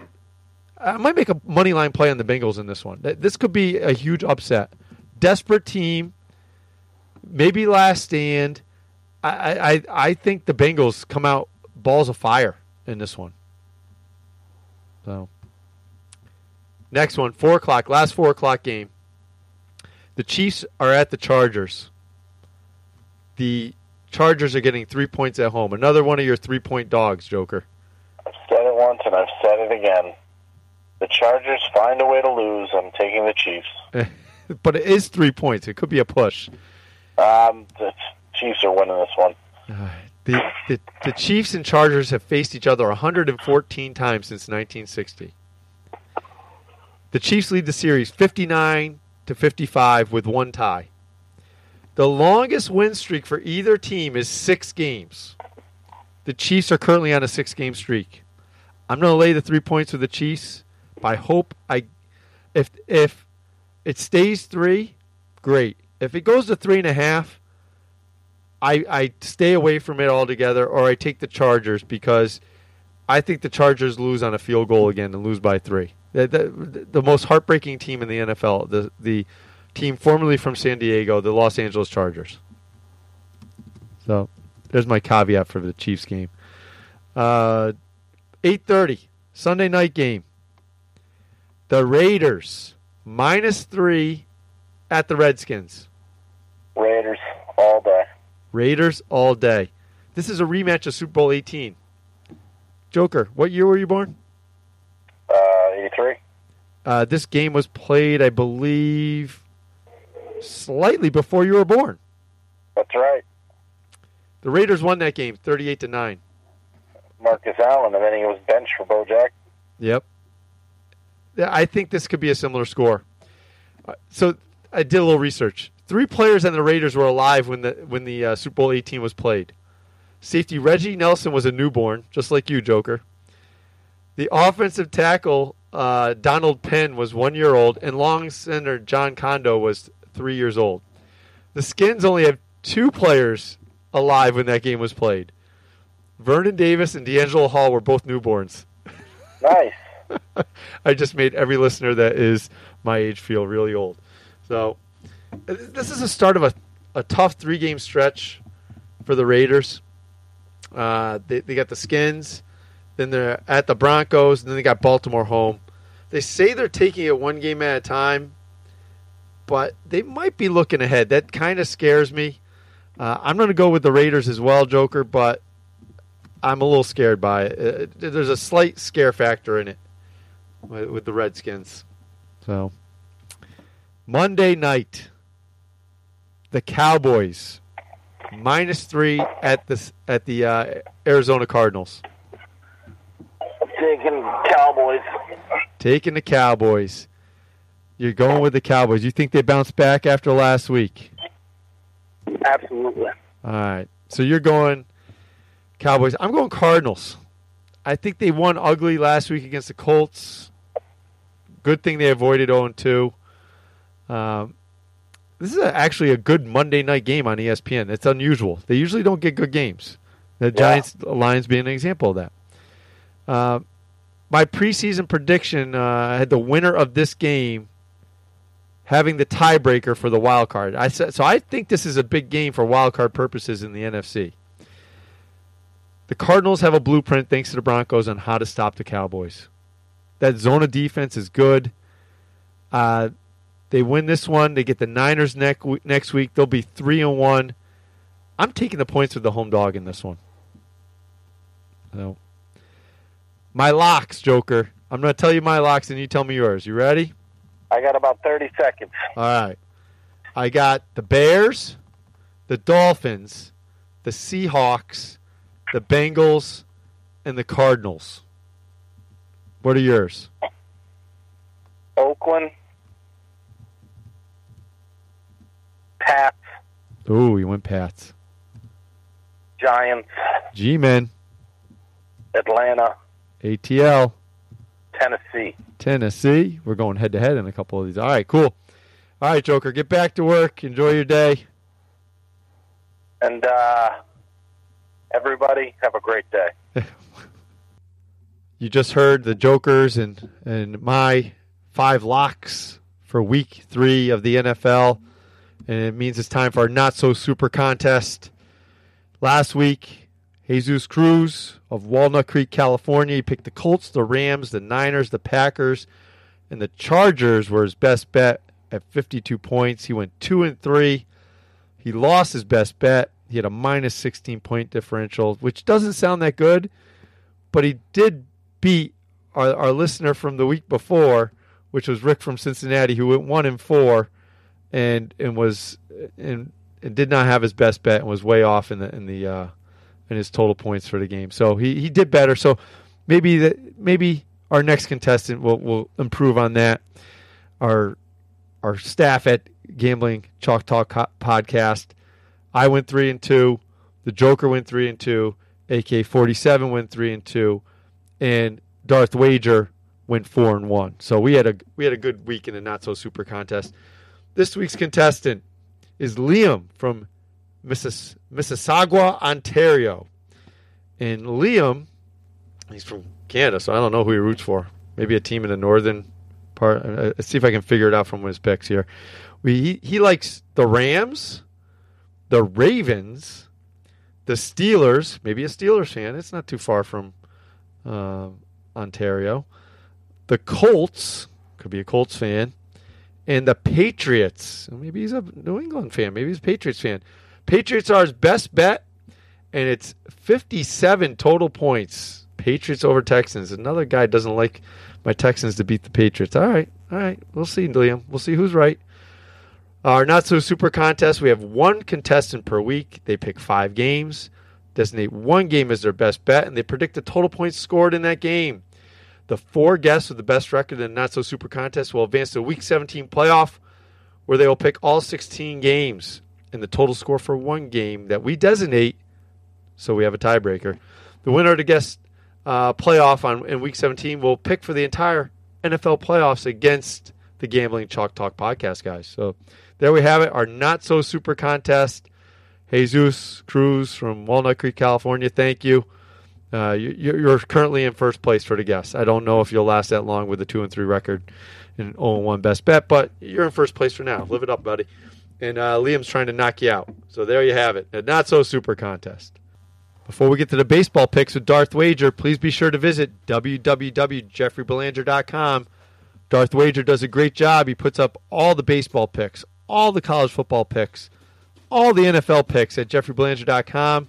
I might make a money line play on the Bengals in this one. This could be a huge upset. Desperate team, maybe last stand. I think the Bengals come out balls of fire in this one. So, next one, 4:00, last 4:00 game. The Chiefs are at the Chargers. The Chargers are getting 3 points at home. Another one of your three-point dogs, Joker. I've said it once, and I've said it again. The Chargers find a way to lose. I'm taking the Chiefs. But it is 3 points. It could be a push. The Chiefs are winning this one. The Chiefs and Chargers have faced each other 114 times since 1960. The Chiefs lead the series 59-55 with one tie. The longest win streak for either team is 6 games. The Chiefs are currently on a 6-game streak. I'm going to lay the 3 points with the Chiefs. I hope if it stays 3, great. If it goes to 3.5, I stay away from it altogether, or I take the Chargers because I think the Chargers lose on a field goal again and lose by 3. The most heartbreaking team in the NFL, the team formerly from San Diego, the Los Angeles Chargers. So there's my caveat for the Chiefs game. 8:30, Sunday night game. The Raiders, -3 at the Redskins. Raiders all day. Raiders all day. This is a rematch of Super Bowl 18. Joker, what year were you born? 83. This game was played, I believe, slightly before you were born. That's right. The Raiders won that game, 38-9. Marcus Allen, and then he was benched for Bo Jackson. Yep. I think this could be a similar score. So I did a little research. 3 players on the Raiders were alive when the Super Bowl 18 was played. Safety Reggie Nelson was a newborn, just like you, Joker. The offensive tackle Donald Penn was 1 year old, and long center John Kondo was 3 years old. The Skins only have 2 players alive when that game was played. Vernon Davis and D'Angelo Hall were both newborns. Nice. I just made every listener that is my age feel really old. So this is the start of a tough 3-game stretch for the Raiders. They got the Skins, then they're at the Broncos, and then they got Baltimore home. They say they're taking it 1 game at a time, but they might be looking ahead. That kind of scares me. I'm going to go with the Raiders as well, Joker, but I'm a little scared by it. There's a slight scare factor in it with the Redskins. So Monday night, the Cowboys -3 at the Arizona Cardinals. Taking the Cowboys. You're going with the Cowboys. You think they bounce back after last week? Absolutely. All right. So you're going Cowboys. I'm going Cardinals. I think they won ugly last week against the Colts. Good thing they avoided 0-2. This is actually a good Monday night game on ESPN. It's unusual. They usually don't get good games. The Giants-Lions being an example of that. My preseason prediction had the winner of this game having the tiebreaker for the wild card. So I think this is a big game for wild card purposes in the NFC. The Cardinals have a blueprint thanks to the Broncos on how to stop the Cowboys. That zone of defense is good. They win this one. They get the Niners next week. They'll be 3-1. I'm taking the points with the home dog in this one. So, my locks, Joker. I'm going to tell you my locks, and you tell me yours. You ready? I got about 30 seconds. All right. I got the Bears, the Dolphins, the Seahawks, the Bengals, and the Cardinals. What are yours? Oakland. Pats. Ooh, you went Pats. Giants. G-Men. Atlanta. ATL. Tennessee. Tennessee. We're going head-to-head in a couple of these. All right, cool. All right, Joker, get back to work. Enjoy your day. And, everybody, have a great day. You just heard the Jokers and my 5 locks for week 3 of the NFL. And it means it's time for our not-so-super contest. Last week, Jesus Cruz of Walnut Creek, California, he picked the Colts, the Rams, the Niners, the Packers, and the Chargers were his best bet at 52 points. He went 2-3. He lost his best bet. He had a minus 16-point differential, which doesn't sound that good, but he did beat our listener from the week before, which was Rick from Cincinnati, who went 1-4 and did not have his best bet and was way off in his total points for the game. So he did better. So maybe our next contestant will improve on that. Our staff at Gambling Chalk Talk Podcast. I went 3-2. The Joker went 3-2. AK47 went 3-2, and Darth Wager went 4-1. So we had a good week in a not so super contest. This week's contestant is Liam from Mississauga, Ontario. And Liam, he's from Canada, so I don't know who he roots for. Maybe a team in the northern part. Let's see if I can figure it out from his picks here. He likes the Rams, the Ravens, the Steelers. Maybe a Steelers fan. It's not too far from Ontario. The Colts. Could be a Colts fan. And the Patriots. Maybe he's a New England fan. Maybe he's a Patriots fan. Patriots are his best bet, and it's 57 total points. Patriots over Texans. Another guy doesn't like my Texans to beat the Patriots. All right. We'll see, Liam. We'll see who's right. Our not-so-super contest, we have one contestant per week. They pick 5 games, designate one game as their best bet, and they predict the total points scored in that game. The 4 guests with the best record in the not-so-super contest will advance to the Week 17 playoff, where they will pick all 16 games and the total score for one game that we designate, so we have a tiebreaker. The winner of the guest playoff in Week 17 will pick for the entire NFL playoffs against the Gambling Chalk Talk Podcast guys. So there we have it, our not-so-super contest. Jesus Cruz from Walnut Creek, California, thank you. You're currently in first place for the guests. I don't know if you'll last that long with a 2-3 record and an 0-1 best bet, but you're in first place for now. Live it up, buddy. And Liam's trying to knock you out. So there you have it, a not-so-super contest. Before we get to the baseball picks with Darth Wager, please be sure to visit www.jeffreybelanger.com. Darth Wager does a great job. He puts up all the baseball picks, all the college football picks, all the NFL picks at jeffreybelanger.com.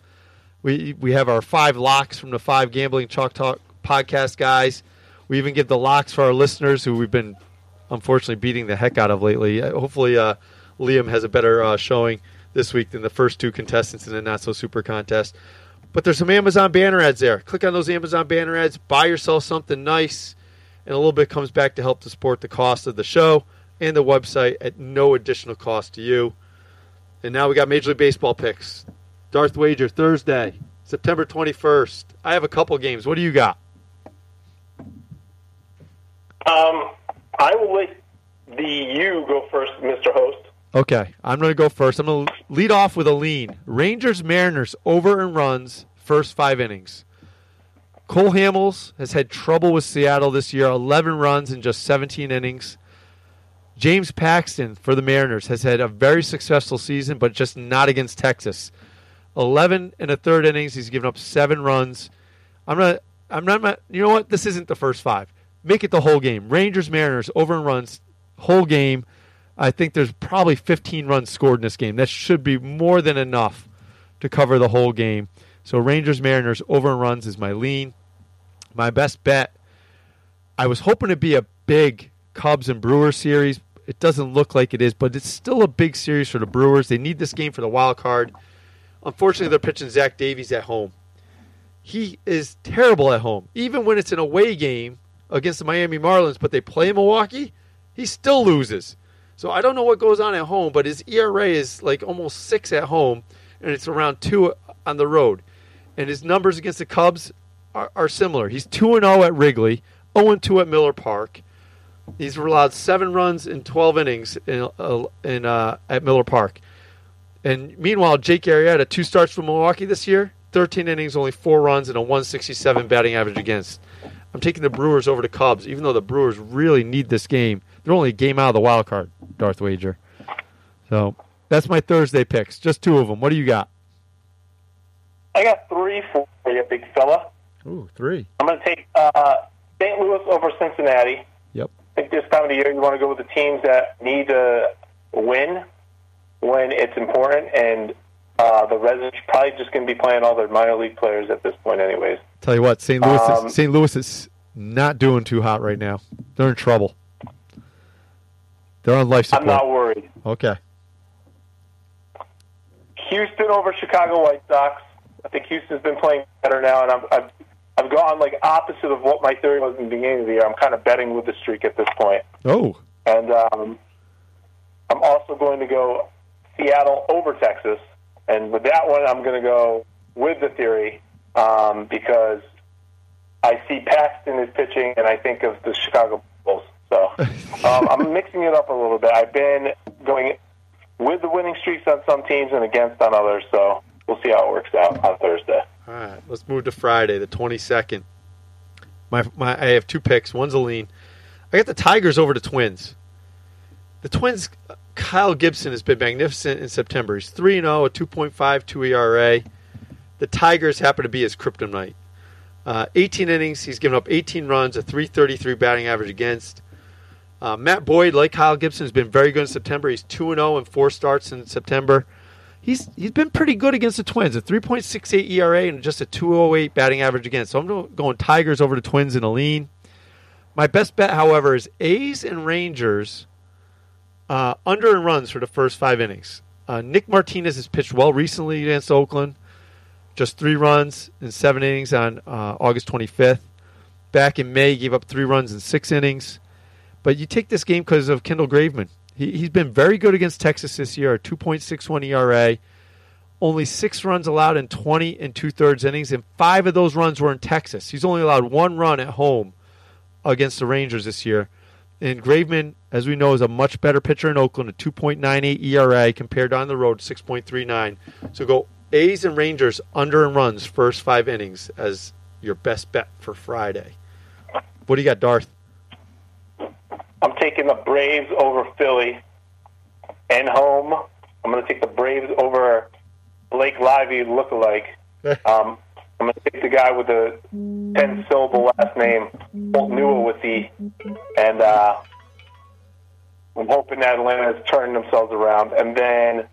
We have our 5 locks from the 5 Gambling Chalk Talk Podcast guys. We even give the locks for our listeners who we've been, unfortunately, beating the heck out of lately. Hopefully Liam has a better showing this week than the first 2 contestants in the not-so-super contest. But there's some Amazon banner ads there. Click on those Amazon banner ads. Buy yourself something nice. And a little bit comes back to help to support the cost of the show and the website at no additional cost to you. And now we got Major League Baseball picks. Darth Wager, Thursday, September 21st. I have a couple games. What do you got? I will let you go first, Mr. Host. Okay, I'm going to go first. I'm going to lead off with a lean. Rangers-Mariners over and runs, first 5 innings. Cole Hamels has had trouble with Seattle this year, 11 runs in just 17 innings. James Paxton for the Mariners has had a very successful season, but just not against Texas. 11 1/3 innings, he's given up 7 runs. You know what? This isn't the first 5. Make it the whole game. Rangers, Mariners, over and runs, whole game. I think there's probably 15 runs scored in this game. That should be more than enough to cover the whole game. So Rangers, Mariners, over and runs is my lean. My best bet, I was hoping to be a big Cubs and Brewers series. It doesn't look like it is, but it's still a big series for the Brewers. They need this game for the wild card. Unfortunately, they're pitching Zach Davies at home. He is terrible at home. Even when it's an away game against the Miami Marlins, but they play Milwaukee, he still loses. So I don't know what goes on at home, but his ERA is like almost 6 at home, and it's around 2 on the road. And his numbers against the Cubs are similar. He's 2-0 at Wrigley, 0-2 at Miller Park. He's allowed 7 runs in 12 innings at Miller Park. And meanwhile, Jake Arrieta, 2 starts for Milwaukee this year, 13 innings, only 4 runs, and a 167 batting average against. I'm taking the Brewers over the Cubs, even though the Brewers really need this game. They're only a game out of the wild card, Darth Wager. So that's my Thursday picks, just 2 of them. What do you got? I got 3 for you, big fella. Ooh, 3. I'm going to take St. Louis over Cincinnati. Yep. I think this time of the year you want to go with the teams that need to win when it's important, and The Reds are probably just going to be playing all their minor league players at this point anyways. Tell you what, St. Louis is not doing too hot right now. They're in trouble. They're on life support. I'm not worried. Okay. Houston over Chicago White Sox. I think Houston's been playing better now, and I've gone like opposite of what my theory was in the beginning of the year. I'm kind of betting with the streak at this point. Oh. And I'm also going to go Seattle over Texas. And with that one, I'm going to go with the theory because I see Paxton is pitching, and I think of the Chicago Bulls. So I'm mixing it up a little bit. I've been going with the winning streaks on some teams and against on others, so we'll see how it works out on Thursday. All right, let's move to Friday, the 22nd. I have two picks. One's a lean. I got the Tigers over the Twins. The Twins, Kyle Gibson has been magnificent in September. He's 3-0, a 2.52 ERA. The Tigers happen to be his kryptonite. 18 innings, he's given up 18 runs, a 333 batting average against. Matt Boyd, like Kyle Gibson, has been very good in September. He's 2-0 in 4 starts in September. He's been pretty good against the Twins, a 3.68 ERA and just a 208 batting average against. So I'm going Tigers over the Twins in a lean. My best bet, however, is A's and Rangers under in runs for the first 5 innings. Nick Martinez has pitched well recently against Oakland, just 3 runs in 7 innings on August 25th. Back in May, he gave up 3 runs in 6 innings. But you take this game because of Kendall Graveman. He's been very good against Texas this year, a 2.61 ERA. Only 6 runs allowed in 20 and 2/3 innings, and 5 of those runs were in Texas. He's only allowed 1 run at home against the Rangers this year. And Graveman, as we know, is a much better pitcher in Oakland, a 2.98 ERA compared to on the road, 6.39. So go A's and Rangers under and runs first 5 innings as your best bet for Friday. What do you got, Darth? I'm taking the Braves over Philly and home. I'm going to take the Braves over Blake Lively lookalike. I'm going to take the guy with the 10-syllable last name, Holt Newell with the, and I'm hoping that Atlanta is turning themselves around. And then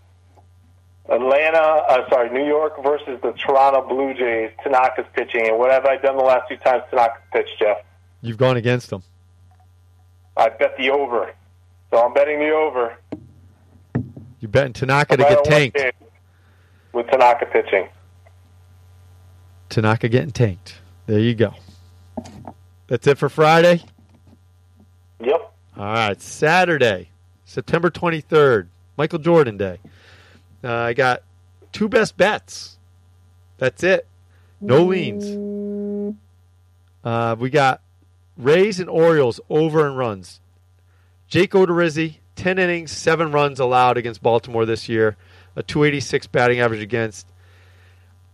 New York versus the Toronto Blue Jays. Tanaka's pitching, and what have I done the last 2 times Tanaka's pitched, Jeff? You've gone against them. I bet the over. So I'm betting the over. You're betting Tanaka to get tanked. With Tanaka pitching. Tanaka getting tanked. There you go. That's it for Friday? Yep. All right. Saturday, September 23rd, Michael Jordan Day. I got 2 best bets. That's it. No leans. We got Rays and Orioles over in runs. Jake Odorizzi, 10 innings, 7 runs allowed against Baltimore this year, a 286 batting average against.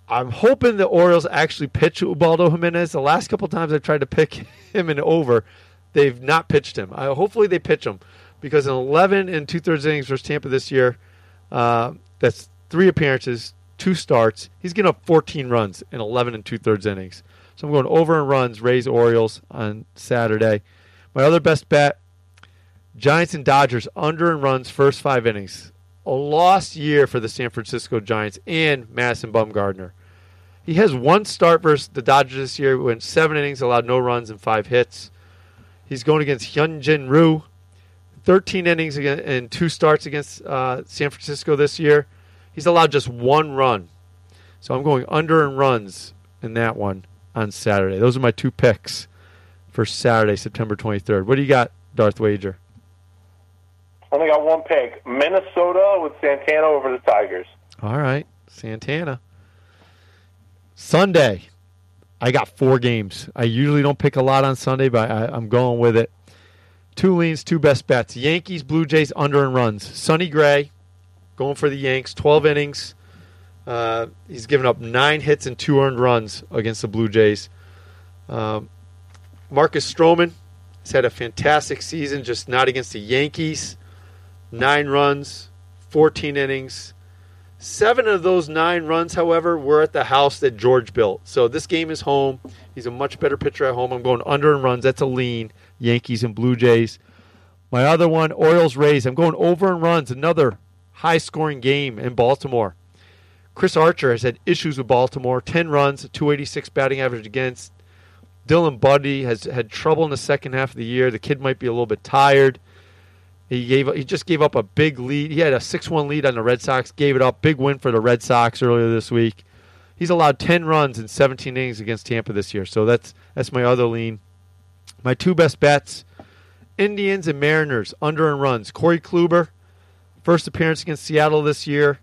I'm hoping the Orioles actually pitch Ubaldo Jimenez. The last couple times I've tried to pick him in over, they've not pitched him. Hopefully they pitch him because in 11 and 2/3 innings versus Tampa this year, that's 3 appearances, 2 starts. He's getting up 14 runs in 11 and 2/3 innings. So I'm going over and runs, Rays, Orioles on Saturday. My other best bet, Giants and Dodgers under and runs first 5 innings. A lost year for the San Francisco Giants and Madison Bumgarner. He has 1 start versus the Dodgers this year, went 7 innings, allowed no runs and 5 hits. He's going against Hyun-Jin Ryu, 13 innings and 2 starts against San Francisco this year. He's allowed just 1 run. So I'm going under and runs in that one on Saturday. Those are my 2 picks for Saturday, September 23rd. What do you got, Darth Wager? I only got 1 pick. Minnesota with Santana over the Tigers. All right, Santana. Sunday, I got 4 games. I usually don't pick a lot on Sunday, but I'm going with it. 2 leans, 2 best bets. Yankees, Blue Jays, under and runs. Sonny Gray going for the Yanks, 12 innings. He's given up 9 hits and 2 earned runs against the Blue Jays. Marcus Stroman has had a fantastic season, just not against the Yankees. 9 runs, 14 innings. 7 of those 9 runs, however, were at the house that George built. So this game is home. He's a much better pitcher at home. I'm going under and runs. That's a lean, Yankees and Blue Jays. My other one, Orioles Rays. I'm going over and runs, another high-scoring game in Baltimore. Chris Archer has had issues with Baltimore. 10 runs, .286 batting average against. Dylan Bundy has had trouble in the second half of the year. The kid might be a little bit tired. He just gave up a big lead. He had a 6-1 lead on the Red Sox, gave it up. Big win for the Red Sox earlier this week. He's allowed 10 runs in 17 innings against Tampa this year. So that's my other lean. My two best bets, Indians and Mariners, under and runs. Corey Kluber, first appearance against Seattle this year.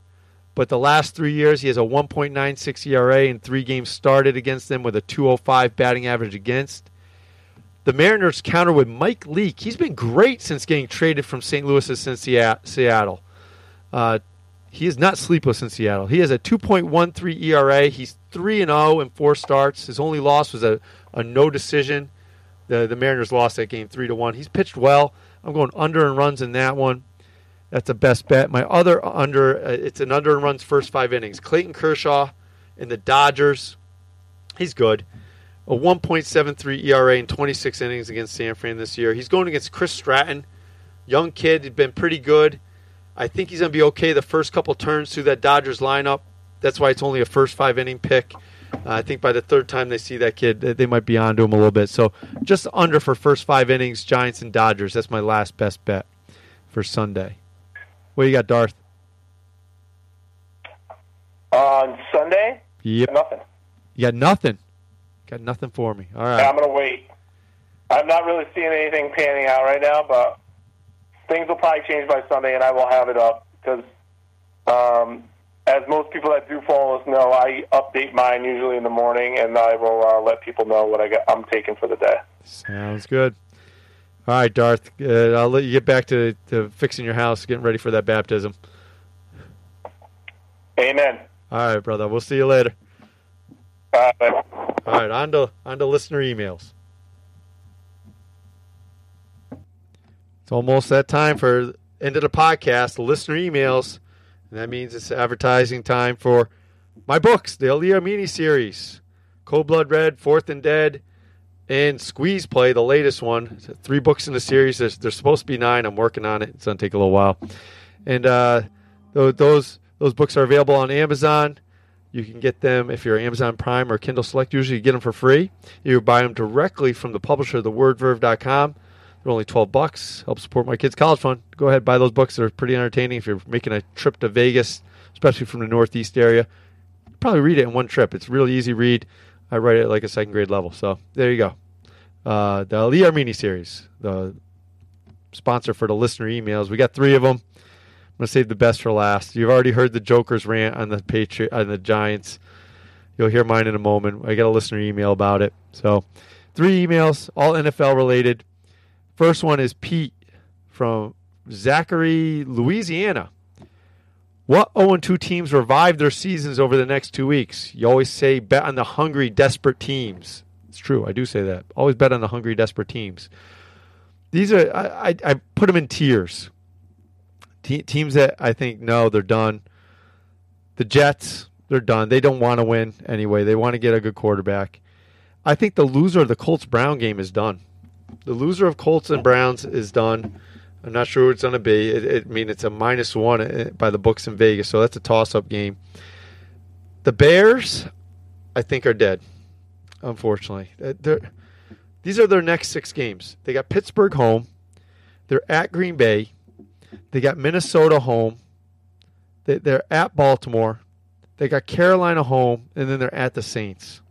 But the last 3 years, he has a 1.96 ERA in three games started against them with a 205 batting average against. The Mariners counter with Mike Leake. He's been great since getting traded from St. Louis to Seattle. He is not sleepless in Seattle. He has a 2.13 ERA. He's 3-0 in four starts. His only loss was a no decision. The Mariners lost that game 3-1. He's pitched well. I'm going under and runs in that one. That's the best bet. My other under, it's an under and runs first five innings. Clayton Kershaw and the Dodgers, he's good. A 1.73 ERA in 26 innings against San Fran this year. He's going against Chris Stratton, young kid, he's been pretty good. I think he's going to be okay the first couple turns through that Dodgers lineup. That's why it's only a first five inning pick. I think by the third time they see that kid, they might be onto him a little bit. So just under for first five innings, Giants and Dodgers. That's my last best bet for Sunday. What do you got, Darth? On Sunday? Yep. Nothing. You got nothing? Got nothing for me. All right. Yeah, I'm going to wait. I'm not really seeing anything panning out right now, but things will probably change by Sunday, and I will have it up because, as most people that do follow us know, I update mine usually in the morning, and I will let people know what I'm taking for the day. Sounds good. All right, Darth, I'll let you get back to fixing your house, getting ready for that baptism. Amen. All right, brother. We'll see you later. All right, on to listener emails. It's almost that time for end of the podcast, listener emails. And that means it's advertising time for my books, the Ali Armeni Series, Code Blood Red, Fourth and Dead, and Squeeze Play, the latest one. 3 books in the series. There's supposed to be 9. I'm working on it. It's going to take a little while. And those books are available on Amazon. You can get them if you're Amazon Prime or Kindle Select. Usually you get them for free. You buy them directly from the publisher, TheWordVerve.com. They're only $12. Help support my kids' college fund. Go ahead, buy those books. They're pretty entertaining. If you're making a trip to Vegas, especially from the Northeast area, you probably read it in one trip. It's a really easy read. I write it like a second grade level. So there you go. The Ali Armeni Series, the sponsor for the listener emails. We got 3 of them. I'm going to save the best for last. You've already heard the Joker's rant on the Giants. You'll hear mine in a moment. I got a listener email about it. So 3 emails, all NFL related. First one is Pete from Zachary, Louisiana. What 0-2 teams revive their seasons over the next 2 weeks? You always say bet on the hungry, desperate teams. It's true. I do say that. Always bet on the hungry, desperate teams. These are I put them in tiers. Teams that I think, no, they're done. The Jets, they're done. They don't want to win anyway. They want to get a good quarterback. I think the loser of the Colts-Brown game is done. The loser of Colts and Browns is done. I'm not sure what it's going to be. I mean, it's a -1 by the books in Vegas, so that's a toss-up game. The Bears, I think, are dead, unfortunately. These are their next 6 games. They got Pittsburgh home. They're at Green Bay. They got Minnesota home. They're at Baltimore. They got Carolina home, and then they're at the Saints.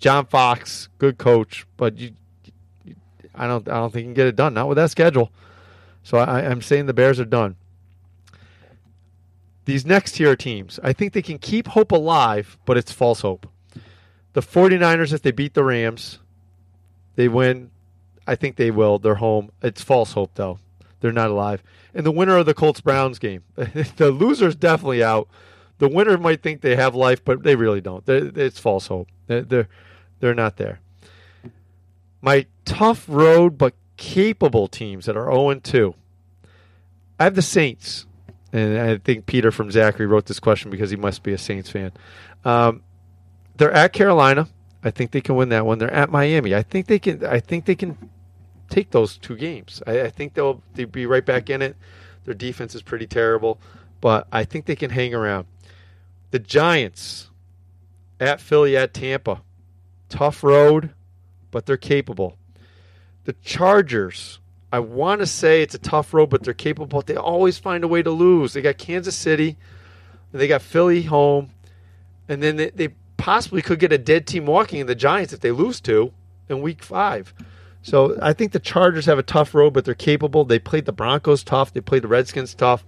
John Fox, good coach, but I don't think you can get it done. Not with that schedule. So I'm saying the Bears are done. These next tier teams, I think they can keep hope alive, but it's false hope. The 49ers, if they beat the Rams, they win. I think they will. They're home. It's false hope, though. They're not alive. And the winner of the Colts-Browns game, the loser's definitely out. The winner might think they have life, but they really don't. It's false hope. They're not there. My tough road but capable teams that are 0-2. I have the Saints. And I think Peter from Zachary wrote this question because he must be a Saints fan. They're at Carolina. I think they can win that one. They're at Miami. I think they can take those 2 games. I think they'll be right back in it. Their defense is pretty terrible. But I think they can hang around. The Giants at Philly, at Tampa. Tough road, but they're capable. The Chargers, I want to say it's a tough road, but they're capable. They always find a way to lose. They got Kansas City. They got Philly home. And then they possibly could get a dead team walking in the Giants if they lose to in Week 5. So I think the Chargers have a tough road, but they're capable. They played the Broncos tough. They played the Redskins tough.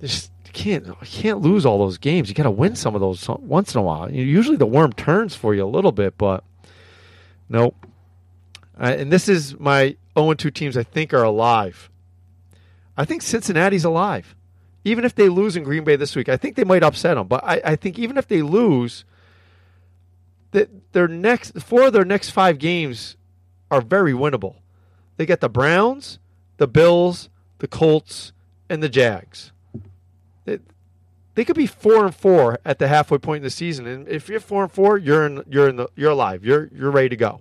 They just can't lose all those games. You got to win some of those once in a while. Usually the worm turns for you a little bit, but nope. And this is my 0-2 teams I think are alive. I think Cincinnati's alive. Even if they lose in Green Bay this week, I think they might upset them. But I think even if they lose, four of their next 5 games are very winnable. They got the Browns, the Bills, the Colts, and the Jags. They could be 4-4 at the halfway point in the season. And if you're 4-4, you're alive. You're ready to go.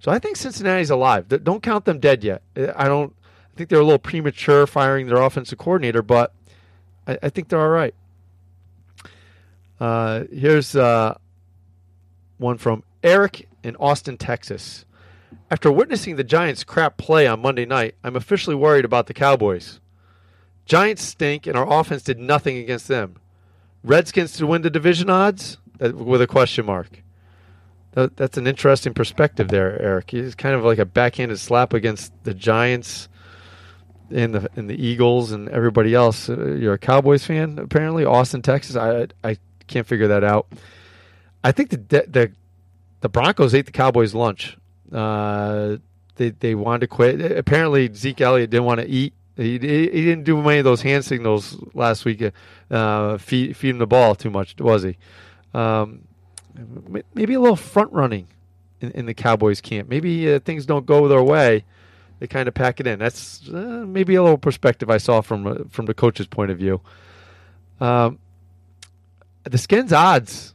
So I think Cincinnati's alive. Don't count them dead yet. I think they're a little premature firing their offensive coordinator, but I think they're all right. Here's one from Eric in Austin, Texas. After witnessing the Giants' crap play on Monday night, I'm officially worried about the Cowboys. Giants stink, and our offense did nothing against them. Redskins to win the division odds? With a question mark. That's an interesting perspective there, Eric. It's kind of like a backhanded slap against the Giants and the Eagles and everybody else. You're a Cowboys fan, apparently. Austin, Texas. I can't figure that out. I think the Broncos ate the Cowboys' lunch. They wanted to quit. Apparently, Zeke Elliott didn't want to eat. He didn't do many of those hand signals last week. Feed him the ball too much, was he? Maybe a little front running in the Cowboys camp. Maybe things don't go their way. They kind of pack it in. That's maybe a little perspective I saw from the coach's point of view. The Skins odds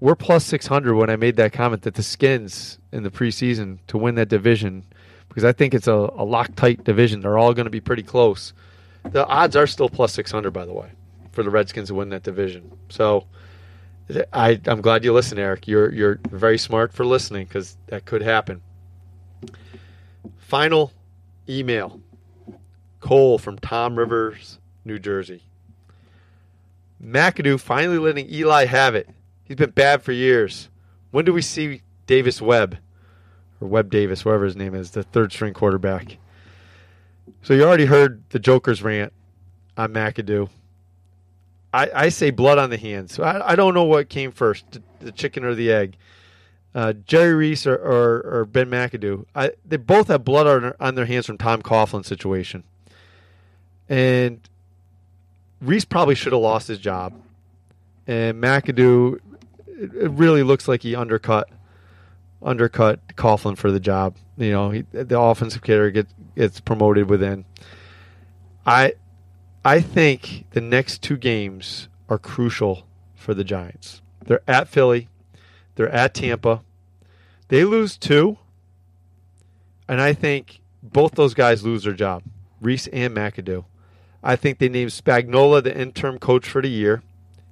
were plus 600 when I made that comment that the Skins in the preseason to win that division, because I think it's a lock-tight division. They're all going to be pretty close. The odds are still plus 600, by the way, for the Redskins to win that division. So I'm glad you listen, Eric. You're very smart for listening, because that could happen. Final email. Cole from Tom Rivers, New Jersey. McAdoo finally letting Eli have it. He's been bad for years. When do we see Davis Webb, or Webb Davis, whatever his name is, the third-string quarterback? So you already heard the Joker's rant on McAdoo. I say blood on the hands. I don't know what came first, the chicken or the egg. Jerry Reese or Ben McAdoo, they both have blood on their hands from Tom Coughlin's situation. And Reese probably should have lost his job. And McAdoo, it really looks like he undercut Coughlin for the job. You know, the offensive coordinator gets promoted within. I think the next 2 games are crucial for the Giants. They're at Philly. They're at Tampa. They lose 2, and I think both those guys lose their job, Reese and McAdoo. I think they named Spagnuolo the interim coach for the year.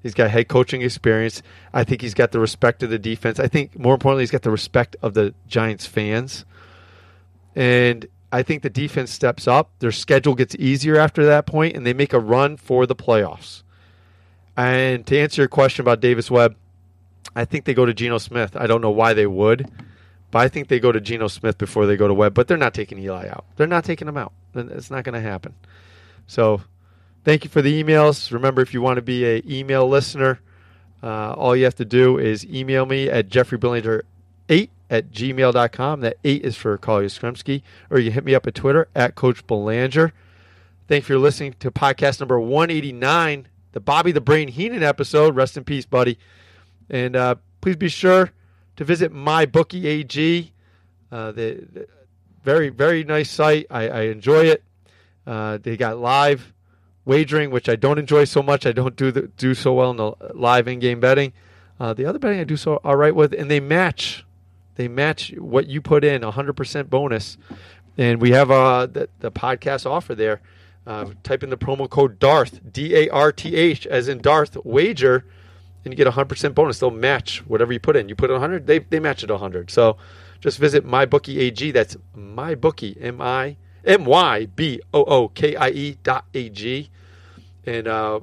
He's got head coaching experience. I think he's got the respect of the defense. I think, more importantly, he's got the respect of the Giants fans. And I think the defense steps up. Their schedule gets easier after that point, and they make a run for the playoffs. And to answer your question about Davis Webb, I think they go to Geno Smith. I don't know why they would, but I think they go to Geno Smith before they go to Webb. But they're not taking Eli out. They're not taking him out. It's not going to happen. So thank you for the emails. Remember, if you want to be an email listener, all you have to do is email me at jeffreybelanger8@gmail.com. That 8 is for Collier Skremski. Or you can hit me up at Twitter at Coach Belanger. Thank you for listening to podcast number 189, the Bobby the Brain Heenan episode. Rest in peace, buddy. And please be sure to visit MyBookie AG. The very, very nice site. I enjoy it. They got live wagering, which I don't enjoy so much. I don't do so well in the live in-game betting. The other betting I do so all right with, and they match what you put in, 100% bonus. And we have the podcast offer there. Type in the promo code DARTH, DARTH, as in Darth Wager, and you get a 100% bonus. They'll match whatever you put in. You put in 100, they match it 100. So just visit MyBookie AG. That's MyBookie, MyBookie.ag. And all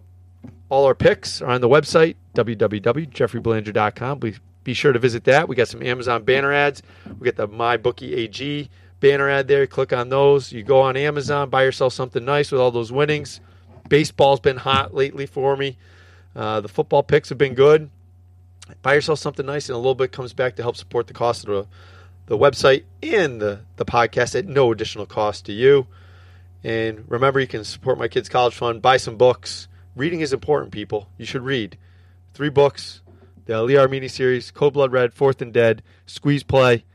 our picks are on the website, www.jeffreybelanger.com. Be sure to visit that. We got some Amazon banner ads. We got the MyBookie AG banner ad there. Click on those. You go on Amazon, buy yourself something nice with all those winnings. Baseball's been hot lately for me. The football picks have been good. Buy yourself something nice, and a little bit comes back to help support the cost of the website and the podcast at no additional cost to you. And remember, you can support my kids' college fund, buy some books. Reading is important, people. You should read. 3 books, the Ali Armeni Series, Code Blood Red, Fourth and Dead, Squeeze Play.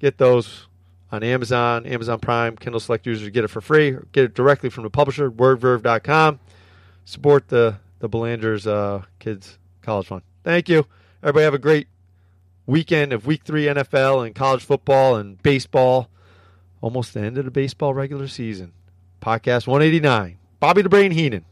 Get those on Amazon, Amazon Prime. Kindle Select users get it for free. Or get it directly from the publisher, TheWordVerve.com. Support the Belangers kids' college fund. Thank you. Everybody have a great weekend of Week 3 NFL and college football and baseball. Almost the end of the baseball regular season. Podcast 189. Bobby the Brain Heenan.